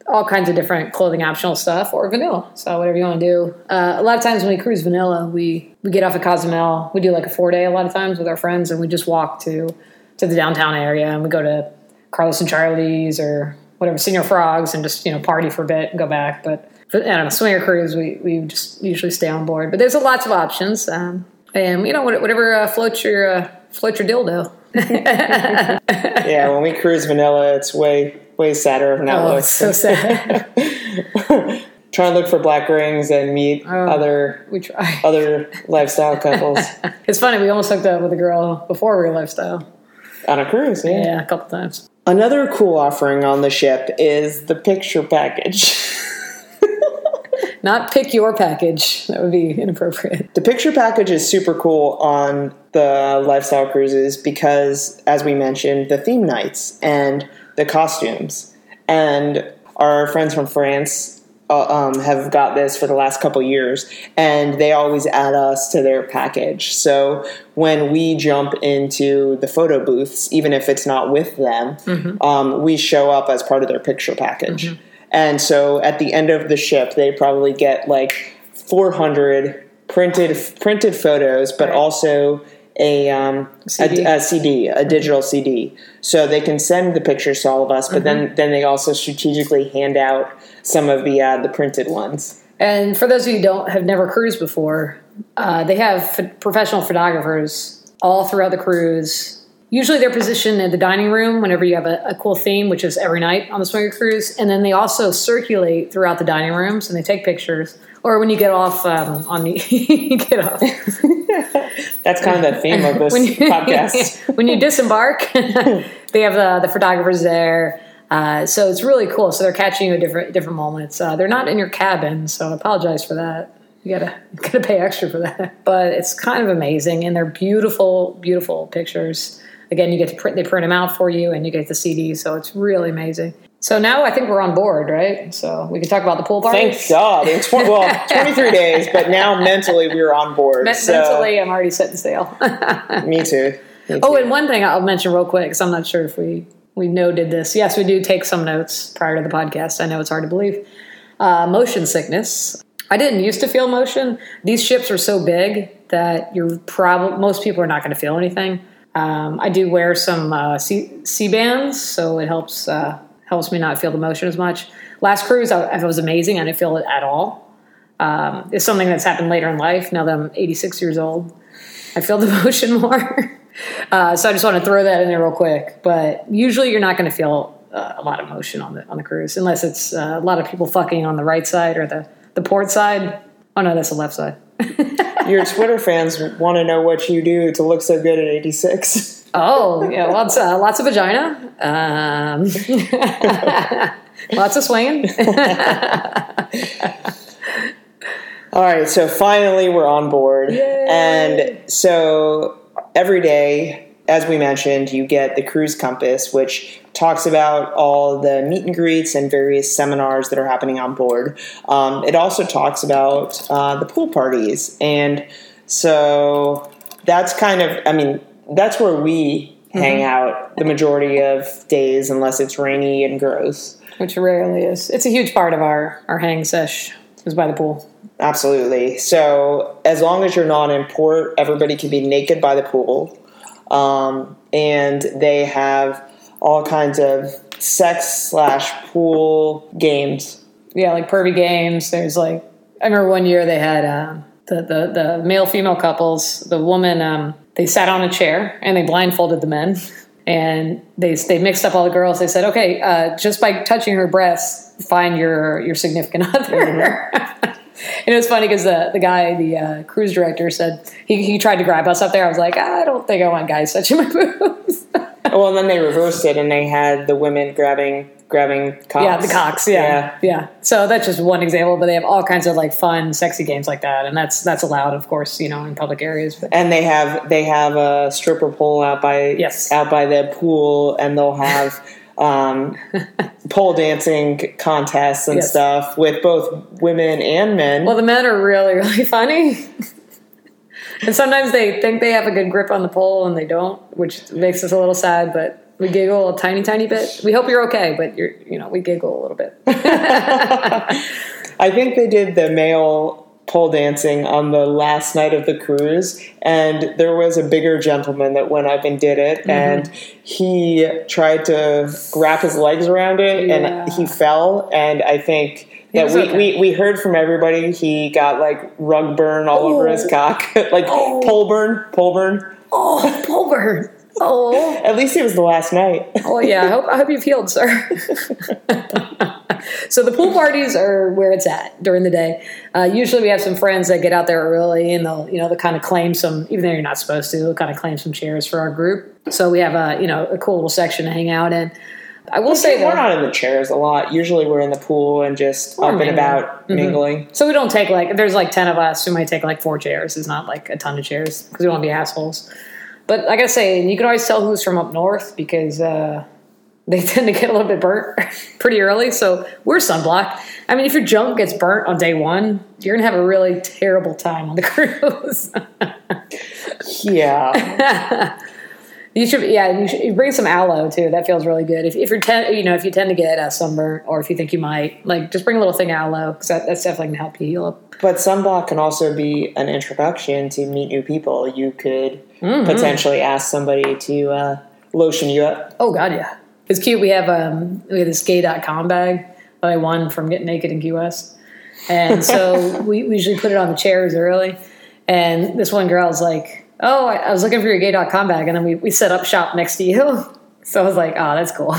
all kinds of different clothing optional stuff, or vanilla. So whatever you want to do. A lot of times when we cruise vanilla, we get off at Cozumel. We do like a 4-day a lot of times with our friends, and we just walk to the downtown area, and we go to Carlos and Charlie's or whatever, Senor Frogs, and just, you know, party for a bit and go back. But for, I don't know, swinger cruise, we just usually stay on board. But there's lots of options. And, you know, whatever floats your dildo. Yeah, when we cruise Manila, it's way sadder of an outlook. Oh, it's so sad. Trying to look for black rings and meet other lifestyle couples. It's funny, we almost hooked up with a girl before we were lifestyle. On a cruise, yeah. Yeah, a couple times. Another cool offering on the ship is the picture package. Not pick your package. That would be inappropriate. The picture package is super cool on the lifestyle cruises because, as we mentioned, the theme nights and the costumes. And our friends from France have got this for the last couple years, and they always add us to their package. So when we jump into the photo booths, even if it's not with them, mm-hmm. We show up as part of their picture package. Mm-hmm. And so at the end of the ship, they probably get like 400 printed photos, but right. also a digital CD. So they can send the pictures to all of us, but mm-hmm. then they also strategically hand out some of the printed ones. And for those of you who have never cruised before, they have professional photographers all throughout the cruise. Usually they're positioned in the dining room whenever you have a cool theme, which is every night on the Swinger Cruise. And then they also circulate throughout the dining rooms and they take pictures. Or when you get off you get off. That's kind of the theme of this podcast. When you disembark, they have the photographers there. So it's really cool. So they're catching you at different moments. They're not in your cabin, so I apologize for that. You gotta pay extra for that. But it's kind of amazing, and they're beautiful, beautiful pictures. Again, you get to print them out for you, and you get the CD, so it's really amazing. So now I think we're on board, right? So we can talk about the pool party. Thank God. It's 23 days, but now mentally we're on board. Mentally, I'm already setting sail. Me too. Oh, and one thing I'll mention real quick, because I'm not sure if we noted this. Yes, we do take some notes prior to the podcast. I know it's hard to believe. Motion sickness. I didn't used to feel motion. These ships are so big that most people are not going to feel anything. I do wear some C-bands, so it helps me not feel the motion as much. Last cruise, I was amazing. I didn't feel it at all. It's something that's happened later in life. Now that I'm 86 years old, I feel the motion more. So I just want to throw that in there real quick. But usually you're not going to feel a lot of motion on the cruise, unless it's a lot of people fucking on the right side or the port side. Oh, no, that's the left side. Your Twitter fans want to know what you do to look so good at 86. Oh, yeah, lots of vagina. Lots of swinging. All right, so finally we're on board. Yay. And so every day, as we mentioned, you get the Cruise Compass, which talks about all the meet and greets and various seminars that are happening on board. It also talks about the pool parties. And so that's where we mm-hmm. hang out the majority of days, unless it's rainy and gross. Which rarely is. It's a huge part of our hang sesh is by the pool. Absolutely. So as long as you're not in port, everybody can be naked by the pool. And they have all kinds of sex/pool games. Yeah, like pervy games. There's like, I remember one year they had the male-female couples. The woman, they sat on a chair and they blindfolded the men. And they mixed up all the girls. They said, okay, just by touching her breasts, find your significant other. Mm-hmm. And it was funny because the guy, the cruise director, said he tried to grab us up there. I was like, I don't think I want guys touching my boobs. Well, and then they reversed it, and they had the women grabbing cocks. Yeah, the cocks. Yeah. So that's just one example, but they have all kinds of like fun, sexy games like that, and that's allowed, of course, you know, in public areas. And they have a stripper pole out by the pool, and they'll have. Pole dancing contests and stuff with both women and men. Well, the men are really, really funny. And sometimes they think they have a good grip on the pole and they don't, which makes us a little sad, but we giggle a tiny, tiny bit. We hope you're okay, but we giggle a little bit. I think they did the male pole dancing on the last night of the cruise, and there was a bigger gentleman that went up and did it, mm-hmm. and he tried to wrap his legs around it, yeah. and he fell, and I think... Yeah, we heard from everybody. He got like rug burn all over his cock, like pole burn. Oh, pole burn. Oh, at least it was the last night. Oh yeah, I hope you've healed, sir. So the pool parties are where it's at during the day. Usually we have some friends that get out there early and they'll kind of claim some, even though you're not supposed to, they'll kind of claim some chairs for our group. So we have a cool little section to hang out in. I will say that we're not in the chairs a lot. Usually we're in the pool and just up and about mingling. Mm-hmm. So we don't take there's 10 of us who might take 4 chairs. It's not a ton of chairs because we don't want to be assholes. But like I say, you can always tell who's from up north because they tend to get a little bit burnt pretty early. So we're sunblock. I mean, if your junk gets burnt on day one, you're going to have a really terrible time on the cruise. Yeah. You should bring some aloe too. That feels really good. If you tend to get a sunburn, or if you think you might, just bring a little thing of aloe because that's definitely gonna help you heal up. But sunblock can also be an introduction to meet new people. You could potentially ask somebody to lotion you up. Oh God, yeah, it's cute. We have we had this gay.com bag that I won from Get Naked in Key West, and so we usually put it on the chairs early. And this one girl is like, oh, I was looking for your gay.com bag, and then we set up shop next to you. So I was like, oh, that's cool.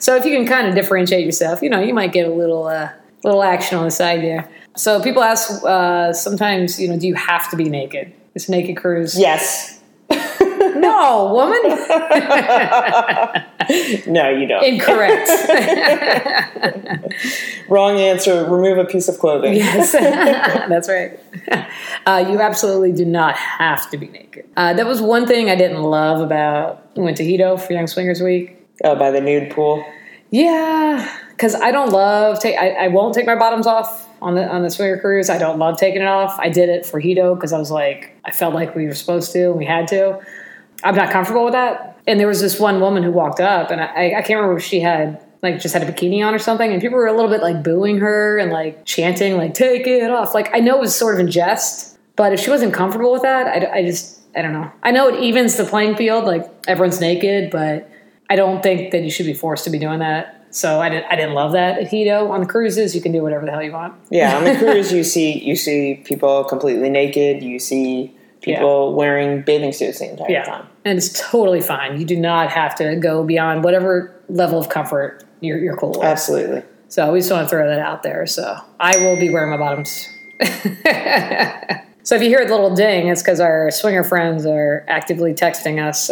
So if you can kind of differentiate yourself, you might get a little action on the side there. So people ask sometimes, do you have to be naked? It's naked cruise. Yes. No, woman. No, you don't. Incorrect. Wrong answer. Remove a piece of clothing. Yes, that's right. You absolutely do not have to be naked. That was one thing I didn't love about I went to Hedo for Young Swingers Week. Oh, by the nude pool. Yeah, because I don't love I won't take my bottoms off on the swinger cruise. I don't love taking it off. I did it for Hedo because I was I felt like we were supposed to and we had to. I'm not comfortable with that. And there was this one woman who walked up, and I can't remember if she had just had a bikini on or something, and people were a little bit booing her and chanting take it off. I know it was sort of in jest, but if she wasn't comfortable with that, I don't know. I know it evens the playing field, everyone's naked, but I don't think that you should be forced to be doing that. So I didn't love that at Hedo. On the cruises, you can do whatever the hell you want. Yeah, on the cruise, you see people completely naked. You see people wearing bathing suits the entire time. And it's totally fine. You do not have to go beyond whatever level of comfort you're cool with. Absolutely. So we just want to throw that out there. So I will be wearing my bottoms. So if you hear a little ding, it's because our swinger friends are actively texting us.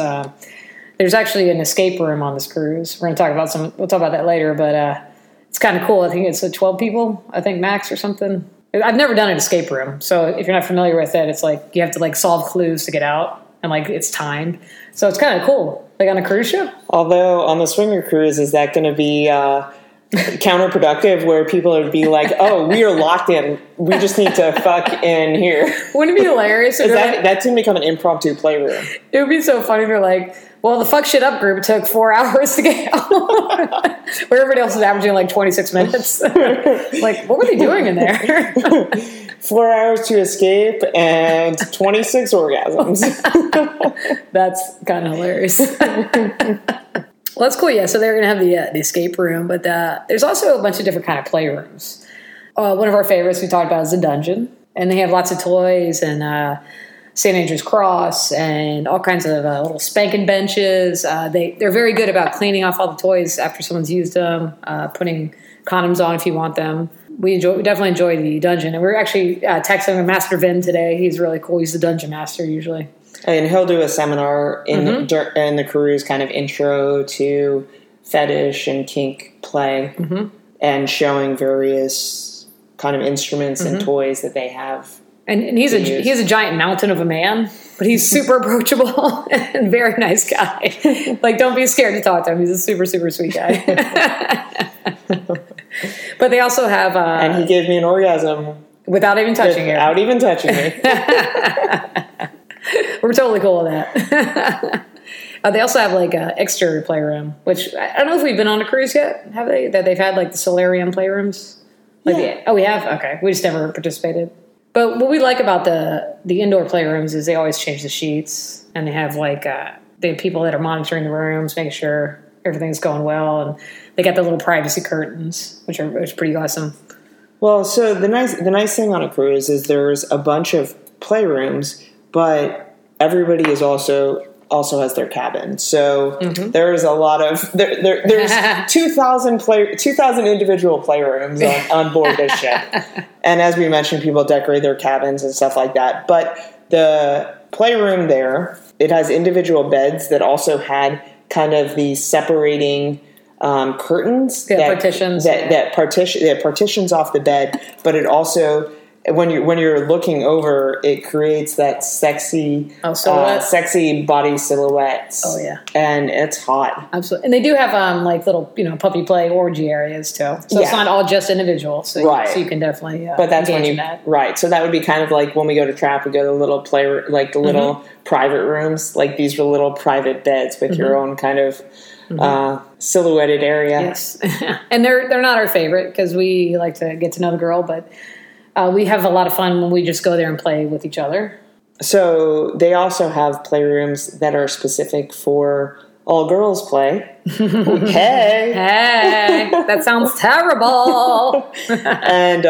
There's actually an escape room on this cruise. We're going to talk about we'll talk about that later, but it's kind of cool. I think it's 12 people, max or something. I've never done an escape room. So if you're not familiar with it, it's you have to solve clues to get out, and it's timed. So it's kind of cool. On a cruise ship? Although on the swinger cruise, is that going to be counterproductive where people would be oh, we are locked in. We just need to fuck in here. Wouldn't it be hilarious? That didn't become an impromptu playroom. It would be so funny if you're well, the fuck shit up group took 4 hours to get out. Where everybody else is averaging 26 minutes. What were they doing in there? 4 hours to escape and 26 orgasms. That's kind of hilarious. Well, that's cool. Yeah, so they're going to have the escape room, but there's also a bunch of different kind of playrooms. One of our favorites we talked about is the dungeon, and they have lots of toys and St. Andrew's Cross and all kinds of little spanking benches. They're very good about cleaning off all the toys after someone's used them, putting condoms on if you want them. We definitely enjoy the dungeon. And we're actually texting with Master Vin today. He's really cool. He's the dungeon master usually. And he'll do a seminar in the cruise, kind of intro to fetish and kink play, and showing various kind of instruments and toys that they have. And he's a giant mountain of a man, but he's super approachable and very nice guy. Don't be scared to talk to him. He's a super, super sweet guy. But they also have... and he gave me an orgasm. Without even touching me. We're totally cool with that. They also have, an exterior playroom, which I don't know if we've been on a cruise yet, have they? That they've had, the solarium playrooms? Yeah. Oh, we have? Okay. We just never participated. But what we like about the indoor playrooms is they always change the sheets, and they have like they have people that are monitoring the rooms, making sure everything's going well, and they got the little privacy curtains, which are pretty awesome. Well, so the nice thing on a cruise is there's a bunch of playrooms, but everybody is also has their cabin. So there's a lot of there's 2,000 individual playrooms on board this ship. And as we mentioned, people decorate their cabins and stuff like that. But the playroom there, it has individual beds that also had kind of the separating curtains that partitions off the bed. But it also, when you're looking over, it creates that sexy body silhouettes. Oh yeah, and it's hot. Absolutely, and they do have like little puppy play orgy areas too. So it's not all just individual. So right, so you can definitely. But that's when you that. Right. So that would be kind of like when we go to Trap, we go to little play like the little private rooms. Like these were little private beds with your own kind of silhouetted area. Yes, and they're not our favorite because we like to get to know the girl, but. We have a lot of fun when we just go there and play with each other. So they also have playrooms that are specific for all girls play. Okay. Hey, that sounds terrible. And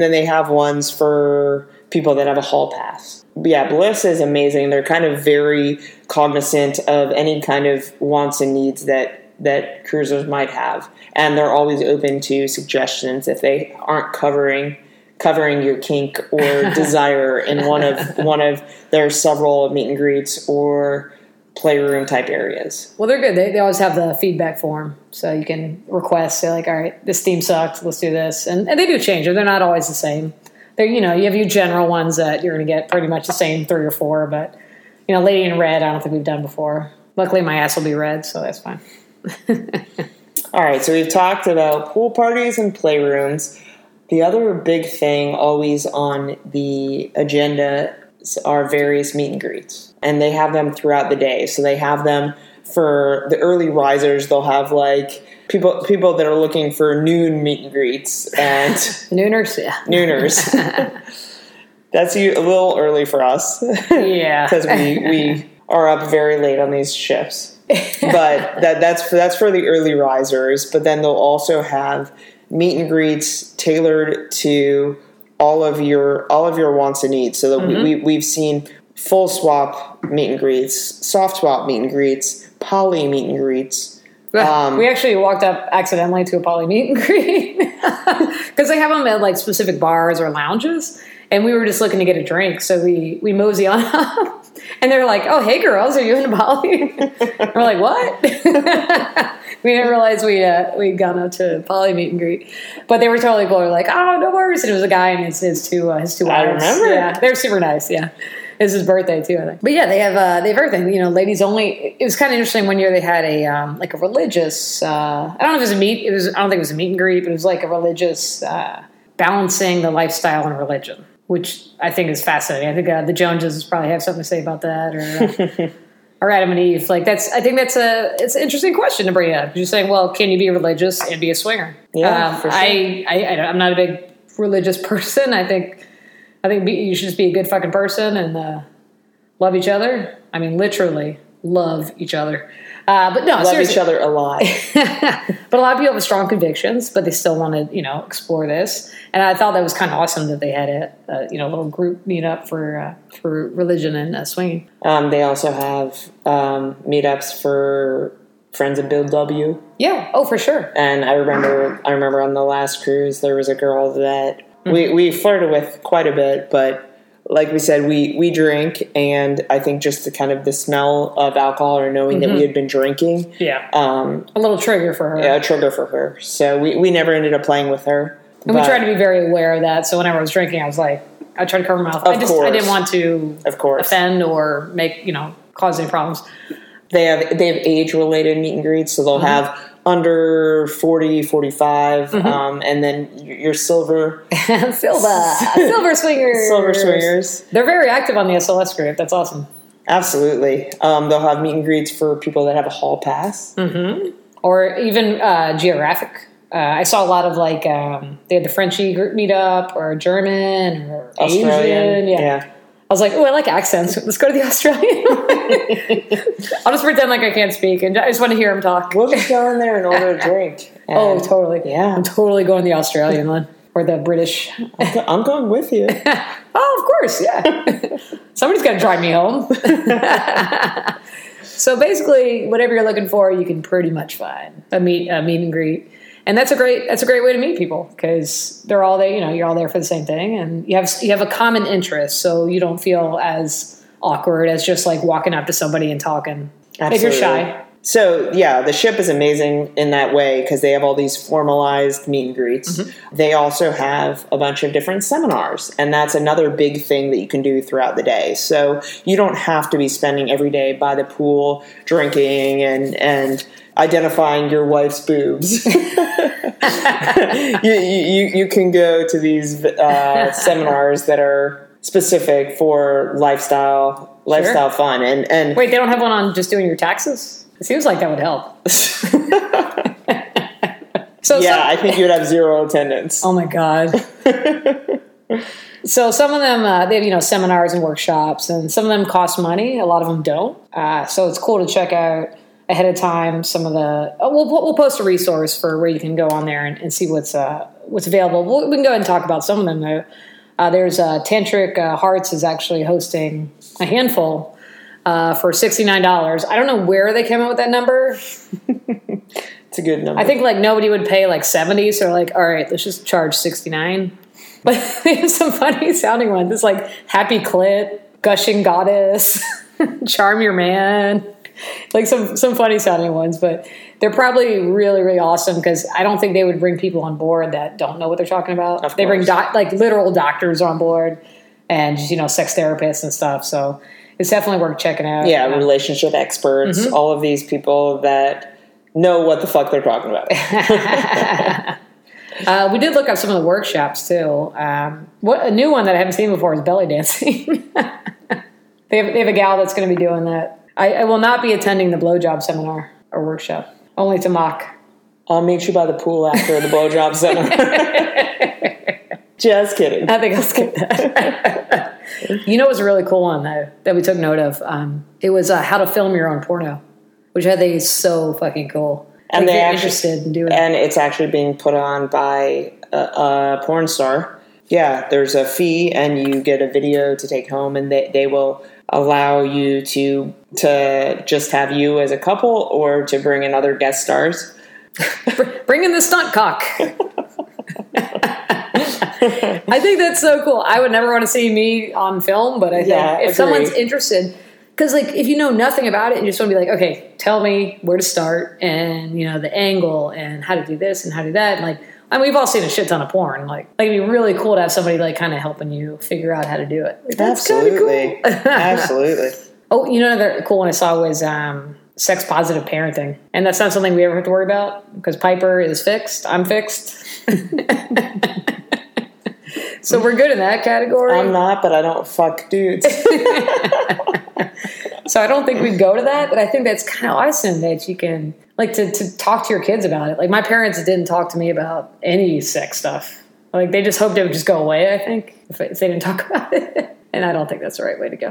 then they have ones for people that have a hall pass. Yeah, Bliss is amazing. They're kind of very cognizant of any kind of wants and needs that cruisers might have. And they're always open to suggestions if they aren't covering your kink or desire in one of their several meet and greets or playroom type areas. Well, they're good. They always have the feedback form, so you can request. Say like, all right, this theme sucks. Let's do this, and they do change it. They're not always the same. They're you have your general ones that you're going to get pretty much the same 3 or 4, but Lady in Red, I don't think we've done before. Luckily, my ass will be red, so that's fine. All right, so we've talked about pool parties and playrooms. The other big thing always on the agenda are various meet and greets. And they have them throughout the day. So they have them for the early risers. They'll have like people that are looking for noon meet and greets. And Nooners. That's a little early for us. Yeah. Because we are up very late on these ships. But that's for the early risers. But then they'll also have meet and greets tailored to all of your wants and needs. So that we've seen full swap meet and greets, soft swap meet and greets, poly meet and greets. We actually walked up accidentally to a poly meet and greet because they have them at like specific bars or lounges, and we were just looking to get a drink, so we mosey on up, and they're like, "Oh, hey girls, are you in a poly?" And we're like, "What?" We didn't realize we'd gone out to poly meet and greet, but they were totally cool. They were like, "Oh, no worries." And it was a guy and his two wives. I remember. Yeah, they're super nice. Yeah, it's his birthday too, I think. But yeah, they have everything. Ladies only. It was kind of interesting. One year they had a like a religious. I don't know if it was a meet. I don't think it was a meet and greet, but it was like a religious balancing the lifestyle and religion, which I think is fascinating. I think the Joneses probably have something to say about that. Or. Or Adam and Eve, it's an interesting question to bring up. You're saying, well, can you be religious and be a swinger? Yeah, for sure. I'm not a big religious person. I think you should just be a good fucking person and love each other. I mean, literally love each other. But no, love seriously. Each other a lot. But a lot of people have strong convictions, but they still want to explore this. And I thought that was kind of awesome that they had a little group meetup for religion and swinging. They also have meetups for friends of Bill W. Yeah, oh for sure. And I remember on the last cruise there was a girl that we flirted with quite a bit, but. Like we said, we drink, and I think just the kind of the smell of alcohol or knowing that we had been drinking. Yeah. A little trigger for her. Yeah, a trigger for her. So we never ended up playing with her. And we tried to be very aware of that. So whenever I was drinking, I was like, I tried to cover my mouth. I didn't want to offend or make, cause any problems. They have age-related meet and greets, so they'll have under 40, 45, and then your silver swingers. Silver swingers. They're very active on the SLS group. That's awesome. Absolutely. They'll have meet and greets for people that have a hall pass. Or even geographic I saw a lot of like they had the Frenchie group meetup or German or Australian. Asian. Yeah. I was like, oh, I like accents. Let's go to the Australian. I'll just pretend like I can't speak, and I just want to hear him talk. We'll just go in there and order a drink. Oh, totally. Yeah. I'm totally going to the Australian one or the British. I'm going with you. Oh, of course. Yeah. Somebody's got to drive me home. So basically, whatever you're looking for, you can pretty much find a meet and greet. And that's a great way to meet people because they're all there, you know, you're all there for the same thing, and you have a common interest, so you don't feel as awkward as just like walking up to somebody and talking. Absolutely. If you're shy. So yeah, the ship is amazing in that way because they have all these formalized meet and greets. Mm-hmm. They also have a bunch of different seminars, and that's another big thing that you can do throughout the day. So you don't have to be spending every day by the pool drinking and identifying your wife's boobs. You can go to these seminars that are specific for lifestyle sure. fun. And wait, they don't have one on just doing your taxes? It seems like that would help. I think you'd have zero attendance. Oh my God. So some of them, they have, you know, seminars and workshops, and some of them cost money. A lot of them don't. So it's cool to check out ahead of time some of the... We'll post a resource for where you can go on there and see what's available. We can go ahead and talk about some of them, though. There's Tantric Hearts is actually hosting a handful for $69. I don't know where they came up with that number. It's a good number. I think, like, nobody would pay, like, 70, so they're like, all right, let's just charge 69. But they have some funny-sounding ones. It's like Happy Clit, Gushing Goddess, Charm Your Man... Like some funny sounding ones, but they're probably really, really awesome because I don't think they would bring people on board that don't know what they're talking about. Of course. They bring literal doctors on board and, you know, sex therapists and stuff. So it's definitely worth checking out. Yeah, you know? Relationship experts, mm-hmm. all of these people that know what the fuck they're talking about. We did look up some of the workshops too. A new one that I haven't seen before is belly dancing. They have a gal that's going to be doing that. I will not be attending the blowjob seminar or workshop, only to mock. I'll meet you by the pool after the blowjob seminar. Just kidding. I think I'll skip that. You know what's a really cool one, though, that we took note of? It was how to film your own porno, which I think is so fucking cool. And like, they're interested in doing it. And it's actually being put on by a porn star. Yeah, there's a fee, and you get a video to take home, and they will... allow you to just have you as a couple or to bring in other guest stars. Bring in the stunt cock. I think that's so cool. I would never want to see me on film, but I think if someone's interested, because like if you know nothing about it and you just want to be like, okay, tell me where to start and you know the angle and how to do this and how to do that, and like I mean, we've all seen a shit ton of porn. Like, it'd be really cool to have somebody, like, kind of helping you figure out how to do it. Like, that's kind of cool. Absolutely. Oh, you know, another cool one I saw was sex-positive parenting. And that's not something we ever have to worry about because Piper is fixed. I'm fixed. So we're good in that category. I'm not, but I don't fuck dudes. So I don't think we'd go to that, but I think that's kind of awesome that you can, like, to talk to your kids about it. Like, my parents didn't talk to me about any sex stuff. Like, they just hoped it would just go away, I think, if they didn't talk about it. And I don't think that's the right way to go.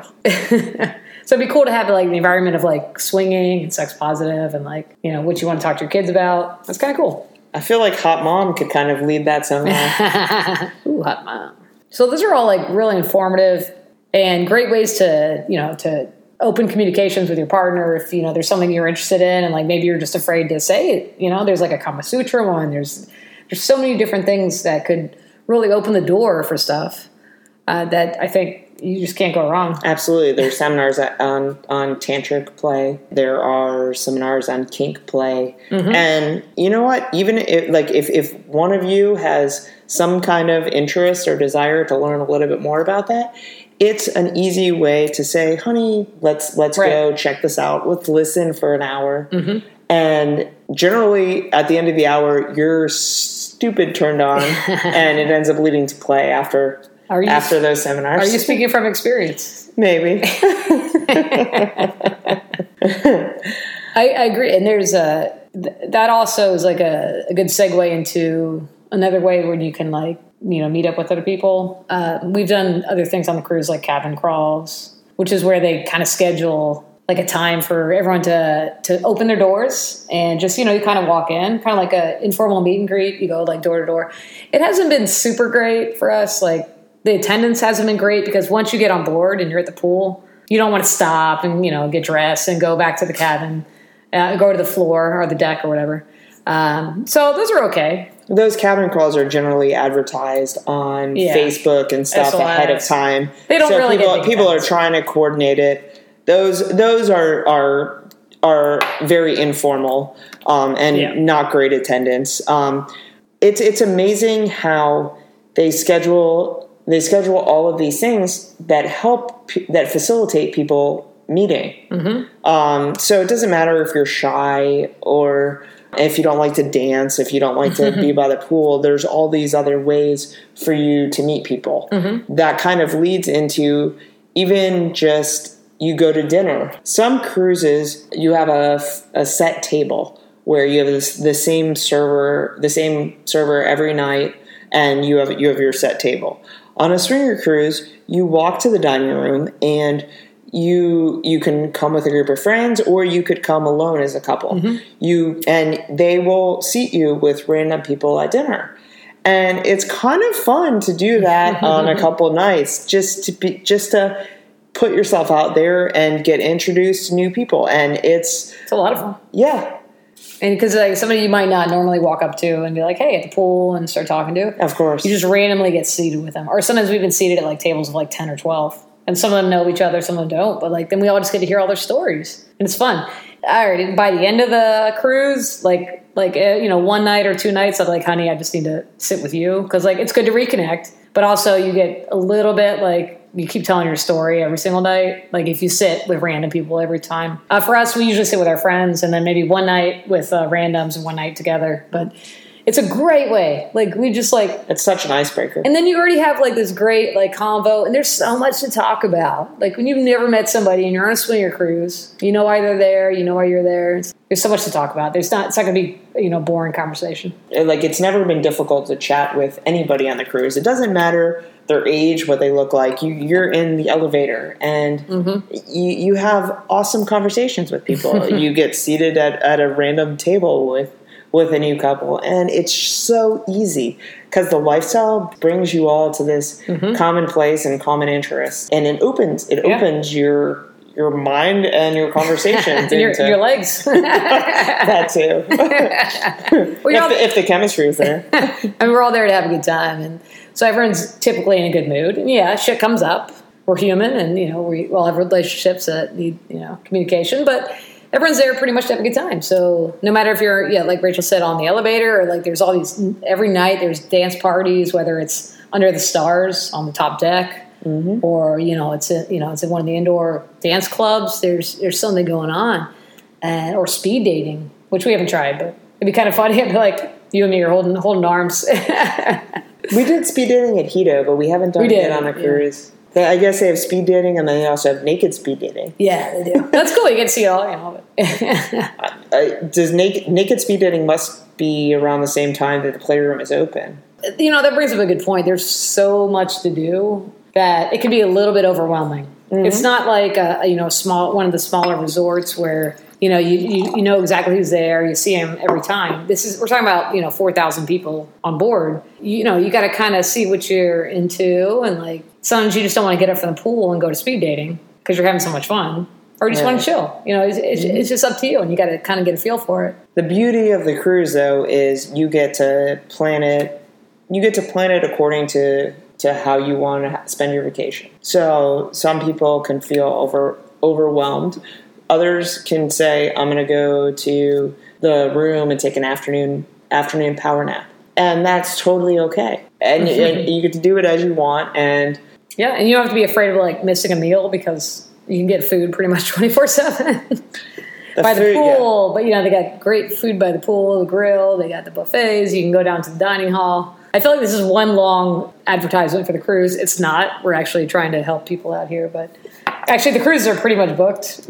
So it'd be cool to have, like, the environment of, like, swinging and sex positive and, like, you know, what you want to talk to your kids about. That's kind of cool. I feel like Hot Mom could kind of lead that somehow. Ooh, Hot Mom. So those are all, like, really informative and great ways to, you know, to... open communications with your partner if, you know, there's something you're interested in and, like, maybe you're just afraid to say it. You know, there's, like, a Kama Sutra one. There's so many different things that could really open the door for stuff that I think you just can't go wrong. Absolutely. There's seminars on tantric play. There are seminars on kink play. Mm-hmm. And you know what? Even, if one of you has some kind of interest or desire to learn a little bit more about that, it's an easy way to say, honey, let's go check this out. Let's listen for an hour. Mm-hmm. And generally, at the end of the hour, you're stupid turned on, and it ends up leading to play after those seminars. Are you speaking from experience? Maybe. I agree. And there's that also is like a good segue into another way where you can, like, you know, meet up with other people. We've done other things on the cruise, like cabin crawls, which is where they kind of schedule like a time for everyone to open their doors and just, you know, you kind of walk in, kind of like a informal meet and greet. You go like door to door. It hasn't been super great for us. Like, the attendance hasn't been great because once you get on board and you're at the pool, you don't want to stop and, you know, get dressed and go back to the cabin, go to the floor or the deck or whatever. So those are okay. Those cabin crawls are generally advertised on Facebook and stuff SLS. Ahead of time. They don't really get people are trying to coordinate it. Those are very informal and not great attendance. It's amazing how they schedule all of these things that facilitate people meeting. Mm-hmm. So it doesn't matter if you're shy or if you don't like to dance, if you don't like to be by the pool, there's all these other ways for you to meet people. Mm-hmm. That kind of leads into even just you go to dinner. Some cruises, you have a set table where you have the same server every night, and you have your set table. On a swinger cruise, you walk to the dining room and you can come with a group of friends, or you could come alone as a couple. Mm-hmm. And they will seat you with random people at dinner. And it's kind of fun to do that on a couple nights, just to put yourself out there and get introduced to new people. And it's a lot of fun. Yeah. And because, like, somebody you might not normally walk up to and be like, hey, at the pool, and start talking to. Of course. You just randomly get seated with them. Or sometimes we've been seated at, like, tables of, like, 10 or 12. And some of them know each other, some of them don't. But, like, then we all just get to hear all their stories. And it's fun. All right. By the end of the cruise, like you know, one night or two nights, I'm like, honey, I just need to sit with you. Because, like, it's good to reconnect. But also you get a little bit, like, you keep telling your story every single night. Like, if you sit with random people every time. For us, we usually sit with our friends. And then maybe one night with randoms and one night together. But it's a great way. Like, we just, like... It's such an icebreaker. And then you already have, like, this great, like, convo. And there's so much to talk about. Like, when you've never met somebody and you're on a swinger cruise, you know why they're there, you know why you're there. There's so much to talk about. It's not going to be, you know, boring conversation. Like, it's never been difficult to chat with anybody on the cruise. It doesn't matter their age, what they look like. You're in the elevator, and you have awesome conversations with people. You get seated at a random table with a new couple, and it's so easy because the lifestyle brings you all to this common place and common interest, and it opens your mind and your conversations and your legs. That too. If the chemistry is there. And we're all there to have a good time, and so everyone's typically in a good mood, and shit comes up. We're human, and you know, we all have relationships that need, you know, communication, but everyone's there pretty much to have a good time. So no matter if you're, like Rachel said, on the elevator, or like there's all these, every night there's dance parties, whether it's under the stars on the top deck, or, you know, it's in one of the indoor dance clubs. There's something going on, or speed dating, which we haven't tried, but it'd be kind of funny. It'd be like you and me are holding arms. We did speed dating at Hedo, but we haven't done it on a cruise. I guess they have speed dating, and then they also have naked speed dating. Yeah, they do. That's cool. You can see all of it. Does naked speed dating must be around the same time that the playroom is open. You know, that brings up a good point. There's so much to do that it can be a little bit overwhelming. Mm-hmm. It's not like one of the smaller resorts where you know exactly who's there. You see him every time. We're talking about 4,000 people on board. You got to kind of see what you're into, and like sometimes you just don't want to get up from the pool and go to speed dating because you're having so much fun, or you just want to chill. You know, it's just up to you, and you got to kind of get a feel for it. The beauty of the cruise, though, is you get to plan it. You get to plan it according to how you want to spend your vacation. So some people can feel overwhelmed. Others can say, I'm going to go to the room and take an afternoon power nap. And that's totally okay. And, and you get to do it as you want. And yeah, and you don't have to be afraid of like missing a meal because you can get food pretty much 24/7 by the pool. Yeah. But, they got great food by the pool, the grill. They got the buffets. You can go down to the dining hall. I feel like this is one long advertisement for the cruise. It's not. We're actually trying to help people out here. But actually, the cruises are pretty much booked.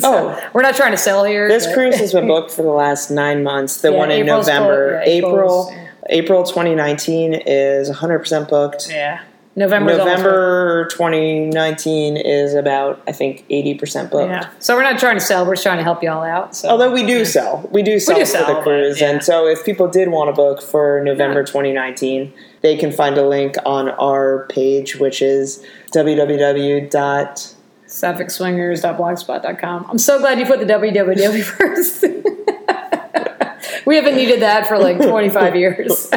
So we're not trying to sell here. This cruise has been booked for the last 9 months. The one in November. April 2019 is 100% booked. Yeah. November 2019 is about, I think, 80% booked. Yeah. So we're not trying to sell. We're just trying to help y'all out. So. Although we do sell. We do sell for the cruise. Yeah. And so if people did want to book for November 2019, they can find a link on our page, which is www.sapphicSwingers.blogspot.com. I'm so glad you put the www first. We haven't needed that for like 25 years.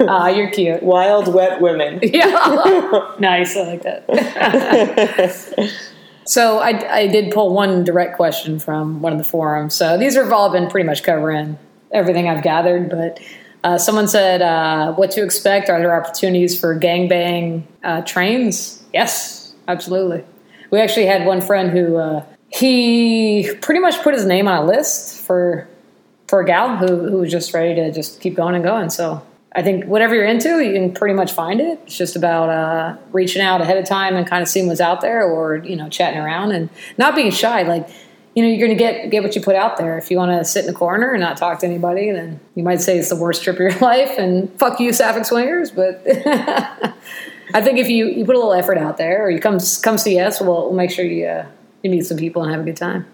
You're cute. Wild, wet women. Yeah. Nice. I like that. So I did pull one direct question from one of the forums. So these have all been pretty much covering everything I've gathered. But someone said, what to expect? Are there opportunities for gangbang trains? Yes, absolutely. We actually had one friend who he pretty much put his name on a list for a gal who was just ready to just keep going and going. So I think whatever you're into, you can pretty much find it. It's just about reaching out ahead of time and kind of seeing what's out there, or, you know, chatting around and not being shy. Like, you know, you're going to get what you put out there. If you want to sit in a corner and not talk to anybody, then you might say it's the worst trip of your life and fuck you, Sapphic Swingers. But I think if you put a little effort out there, or you come see us, we'll make sure you... you meet some people and have a good time.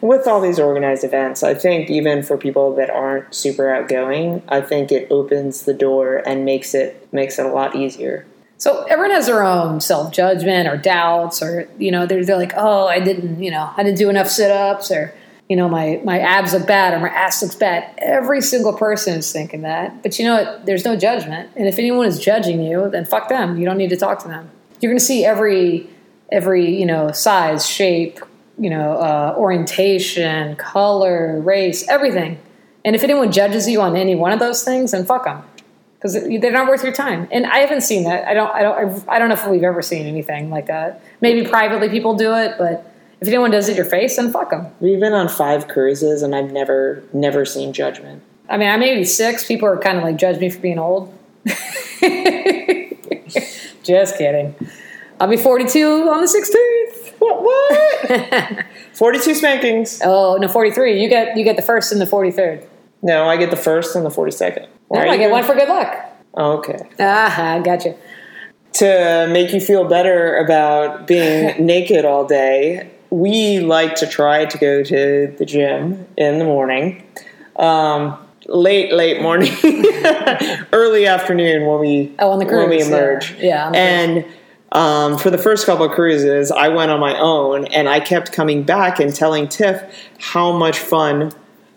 With all these organized events, I think even for people that aren't super outgoing, I think it opens the door and makes it a lot easier. So everyone has their own self-judgment or doubts, or, you know, they're like, oh, I didn't do enough sit-ups, or, you know, my abs look bad, or my ass looks bad. Every single person is thinking that. But you know what? There's no judgment. And if anyone is judging you, then fuck them. You don't need to talk to them. You're going to see every, you know, size, shape, you know, orientation, color, race, everything. And if anyone judges you on any one of those things, then fuck them, because they're not worth your time. And I haven't seen that. I don't know if we've ever seen anything like that. Maybe privately people do it, but if anyone does it in your face, then fuck them. We've been on 5 cruises, and I've never seen judgment. I mean, I may be 6. People are kind of like, judge me for being old. Just kidding. I'll be 42 on the 16th. What? 42 spankings. Oh, no, 43. You get the first and the 43rd. No, I get the first and the 42nd. No, I get one for good luck. Oh, okay. Ah, gotcha. To make you feel better about being naked all day, we like to try to go to the gym in the morning. Late morning. Early afternoon when we emerge. Yeah. And... for the first couple of cruises, I went on my own, and I kept coming back and telling Tiff how much fun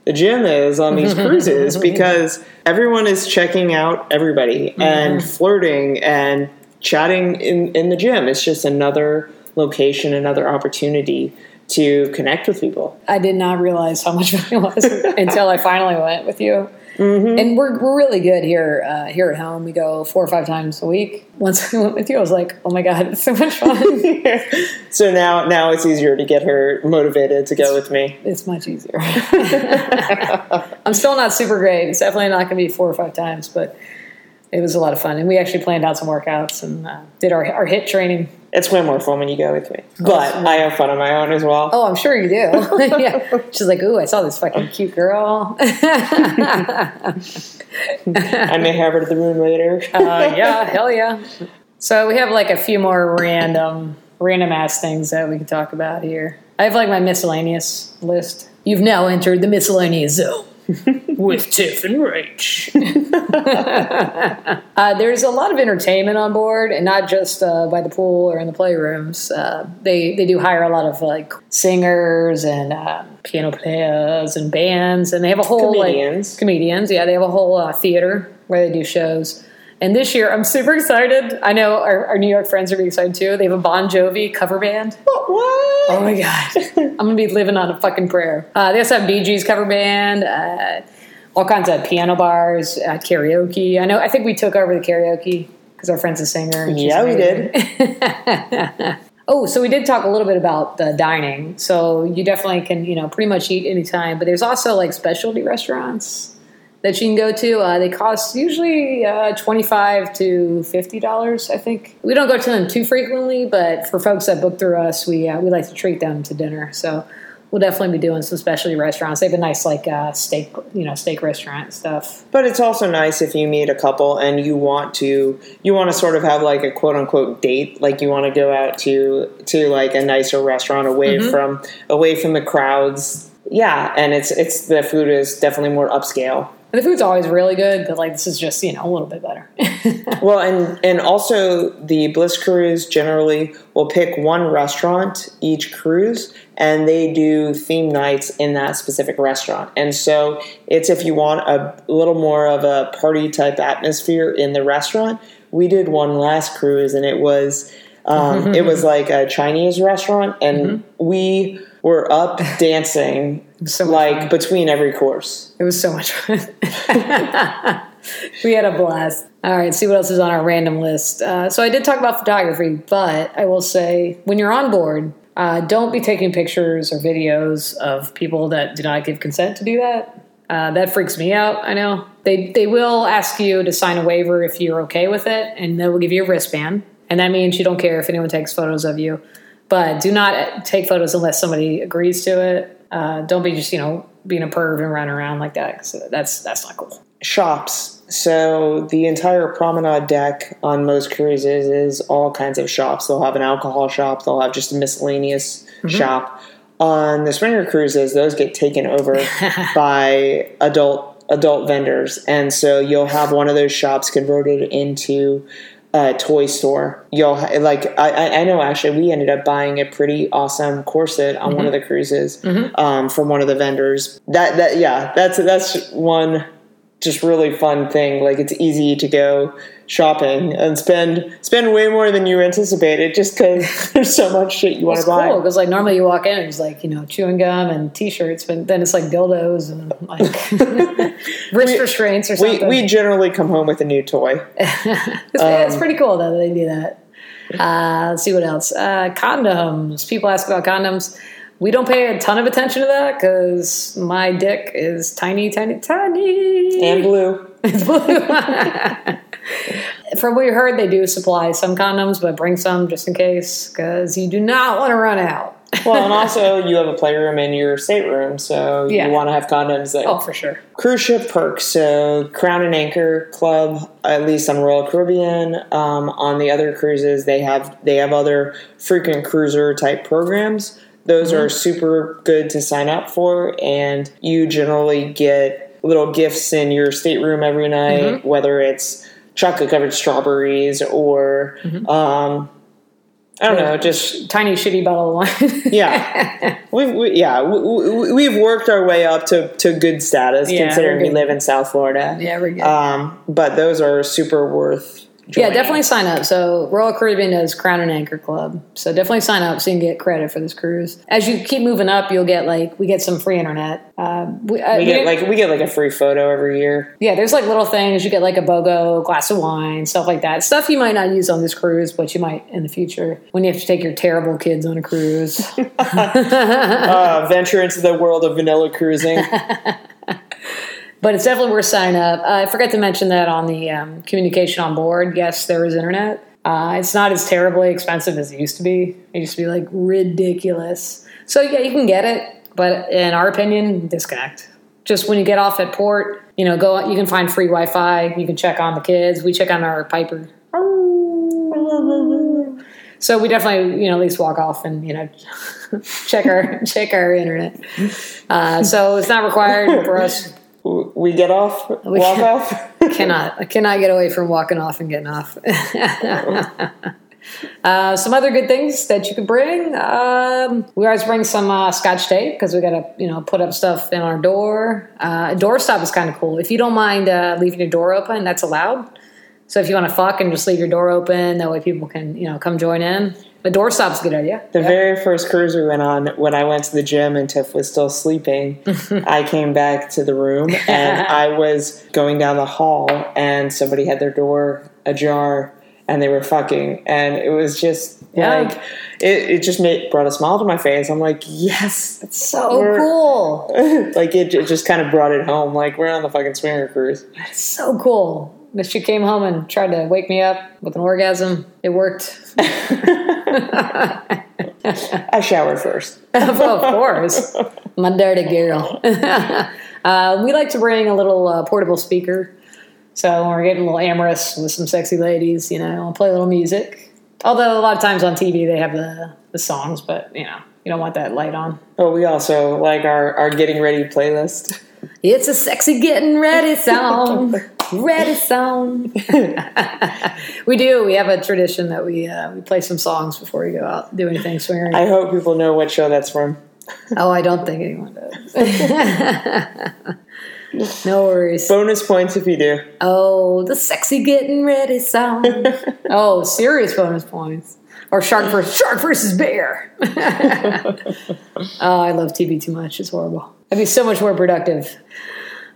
the gym is on these cruises, because everyone is checking out everybody and flirting and chatting in the gym. It's just another location, another opportunity to connect with people. I did not realize how much fun it was until I finally went with you. Mm-hmm. And we're really good here here at home. We go 4 or 5 times a week. Once I went with you, I was like, oh my God, it's so much fun. Yeah. So now it's easier to get her motivated to go with me. It's much easier. I'm still not super great. It's definitely not going to be 4 or 5 times, but it was a lot of fun. And we actually planned out some workouts and did our HIIT training. It's way more fun when you go with me. But I have fun on my own as well. Oh, I'm sure you do. Yeah. She's like, ooh, I saw this fucking cute girl. I may have her to the room later. Yeah, hell yeah. So we have like a few more random ass things that we can talk about here. I have like my miscellaneous list. You've now entered the miscellaneous zone. With Tiff and Rach. There's a lot of entertainment on board, and not just by the pool or in the playrooms. They do hire a lot of like singers and piano players and bands, and they have a whole comedians. Yeah, they have a whole theater where they do shows. And this year, I'm super excited. I know our New York friends are really excited too. They have a Bon Jovi cover band. What? Oh my God. I'm going to be living on a fucking prayer. They also have Bee Gees cover band, all kinds of piano bars, karaoke. I think we took over the karaoke because our friend's a singer. Yeah, we did. Oh, so we did talk a little bit about the dining. So you definitely can, you know, pretty much eat anytime. But there's also like specialty restaurants. that you can go to. They cost usually $25 to $50, I think. We don't go to them too frequently, but for folks that book through us, we like to treat them to dinner. So we'll definitely be doing some specialty restaurants. They have a nice steak restaurant stuff. But it's also nice if you meet a couple and you want to sort of have like a quote unquote date, like you want to go out to like a nicer restaurant away from the crowds. Yeah, and it's the food is definitely more upscale. And the food's always really good, but like this is just, a little bit better. Well, and also the Bliss Cruise generally will pick one restaurant each cruise, and they do theme nights in that specific restaurant. And so it's if you want a little more of a party type atmosphere in the restaurant. We did one last cruise, and it was like a Chinese restaurant, and we were up dancing so between every course. It was so much fun. We had a blast. All right, see what else is on our random list. So I did talk about photography, but I will say when you're on board, don't be taking pictures or videos of people that do not give consent to do that. That freaks me out, I know. They will ask you to sign a waiver if you're okay with it, and they will give you a wristband. And that means you don't care if anyone takes photos of you. But do not take photos unless somebody agrees to it. Don't be just, being a perv and running around like that. So that's not cool. Shops. So the entire promenade deck on most cruises is all kinds of shops. They'll have an alcohol shop. They'll have just a miscellaneous shop. On the Springer cruises, those get taken over by adult vendors. And so you'll have one of those shops converted into a toy store. I know actually we ended up buying a pretty awesome corset on one of the cruises from one of the vendors. That's one just really fun thing. Like it's easy to go shopping and spend way more than you anticipated just because there's so much shit you want to buy. It's cool because like normally you walk in and it's like chewing gum and t-shirts, but then it's like dildos and like wrist restraints or something. We generally come home with a new toy. It's pretty cool though that they do that. Let's see what else. Condoms. People ask about condoms. We don't pay a ton of attention to that because my dick is tiny, tiny, tiny. And blue. It's blue. From what you heard, they do supply some condoms, but bring some just in case because you do not want to run out. Well, and also you have a playroom in your stateroom, so you want to have condoms there. Oh, for sure. Cruise ship perks. So Crown and Anchor Club, at least on Royal Caribbean, on the other cruises, they have other frequent cruiser type programs. Those are super good to sign up for, and you generally get little gifts in your stateroom every night, whether it's chocolate-covered strawberries or, just tiny shitty bottle of wine. Yeah. We've worked our way up to good status considering we live in South Florida. Yeah, we're good. But those are super worth joining. Yeah, definitely sign up. So Royal Caribbean does Crown and Anchor Club. So definitely sign up so you can get credit for this cruise. As you keep moving up, you'll get we get some free internet. We get a free photo every year. Yeah, there's little things. You get a BOGO, glass of wine, stuff like that. Stuff you might not use on this cruise, but you might in the future when you have to take your terrible kids on a cruise. Venture into the world of vanilla cruising. But it's definitely worth signing up. I forgot to mention that on the communication on board, yes, there is internet. It's not as terribly expensive as it used to be. It used to be ridiculous. So yeah, you can get it, but in our opinion, disconnect. Just when you get off at port, go. You can find free Wi-Fi. You can check on the kids. We check on our Piper. So we definitely, at least walk off and, check our internet. So it's not required for us. We get off, walk off? I cannot get away from walking off and getting off. Some other good things that you could bring. We always bring some scotch tape because we got to, put up stuff in our door. A door stop is kind of cool. If you don't mind leaving your door open, that's allowed. So if you want to fuck and just leave your door open, that way people can, come join in. The doorstop's a good idea. The very first cruise we went on, when I went to the gym and Tiff was still sleeping, I came back to the room and I was going down the hall and somebody had their door ajar and they were fucking, and it was just like it just brought a smile to my face. I'm like, yes, that's so cool. Like it just kind of brought it home. Like, we're on the fucking swinger cruise. That's so cool. But she came home and tried to wake me up with an orgasm. It worked. I showered first. Well, of course. I'm a dirty girl. We like to bring a little portable speaker. So when we're getting a little amorous with some sexy ladies, you know, I'll play a little music. Although a lot of times on TV they have the songs, but, you know, you don't want that light on. Oh, we also like our getting ready playlist. It's a sexy getting ready song. Ready song. We do. We have a tradition that we play some songs before we go out and do anything swinging. I hope people know what show that's from. Oh, I don't think anyone does. No worries. Bonus points if you do. Oh, the sexy getting ready song. Oh, serious bonus points. Or shark versus bear. Oh, I love TV too much. It's horrible. I'd be so much more productive.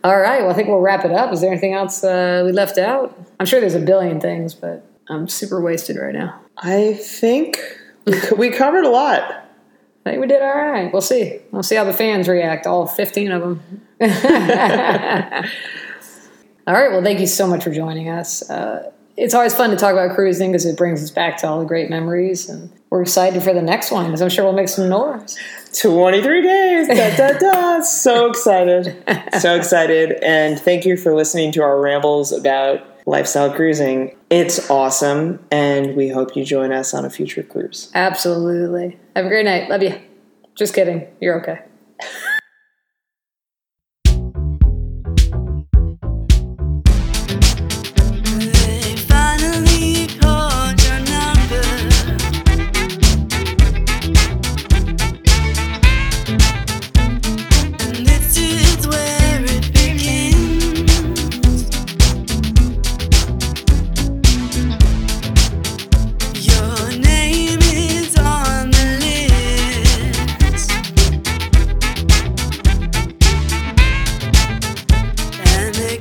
All right. Well, I think we'll wrap it up. Is there anything else we left out? I'm sure there's a billion things, but I'm super wasted right now. I think we covered a lot. I think we did all right. We'll see. We'll see how the fans react, all 15 of them. All right. Well, thank you so much for joining us. It's always fun to talk about cruising because it brings us back to all the great memories. And we're excited for the next one because I'm sure we'll make some noise. 23 days. Da, da, da. So excited. So excited. And thank you for listening to our rambles about lifestyle cruising. It's awesome, and we hope you join us on a future cruise. Absolutely. Have a great night. Love you. Just kidding. You're okay.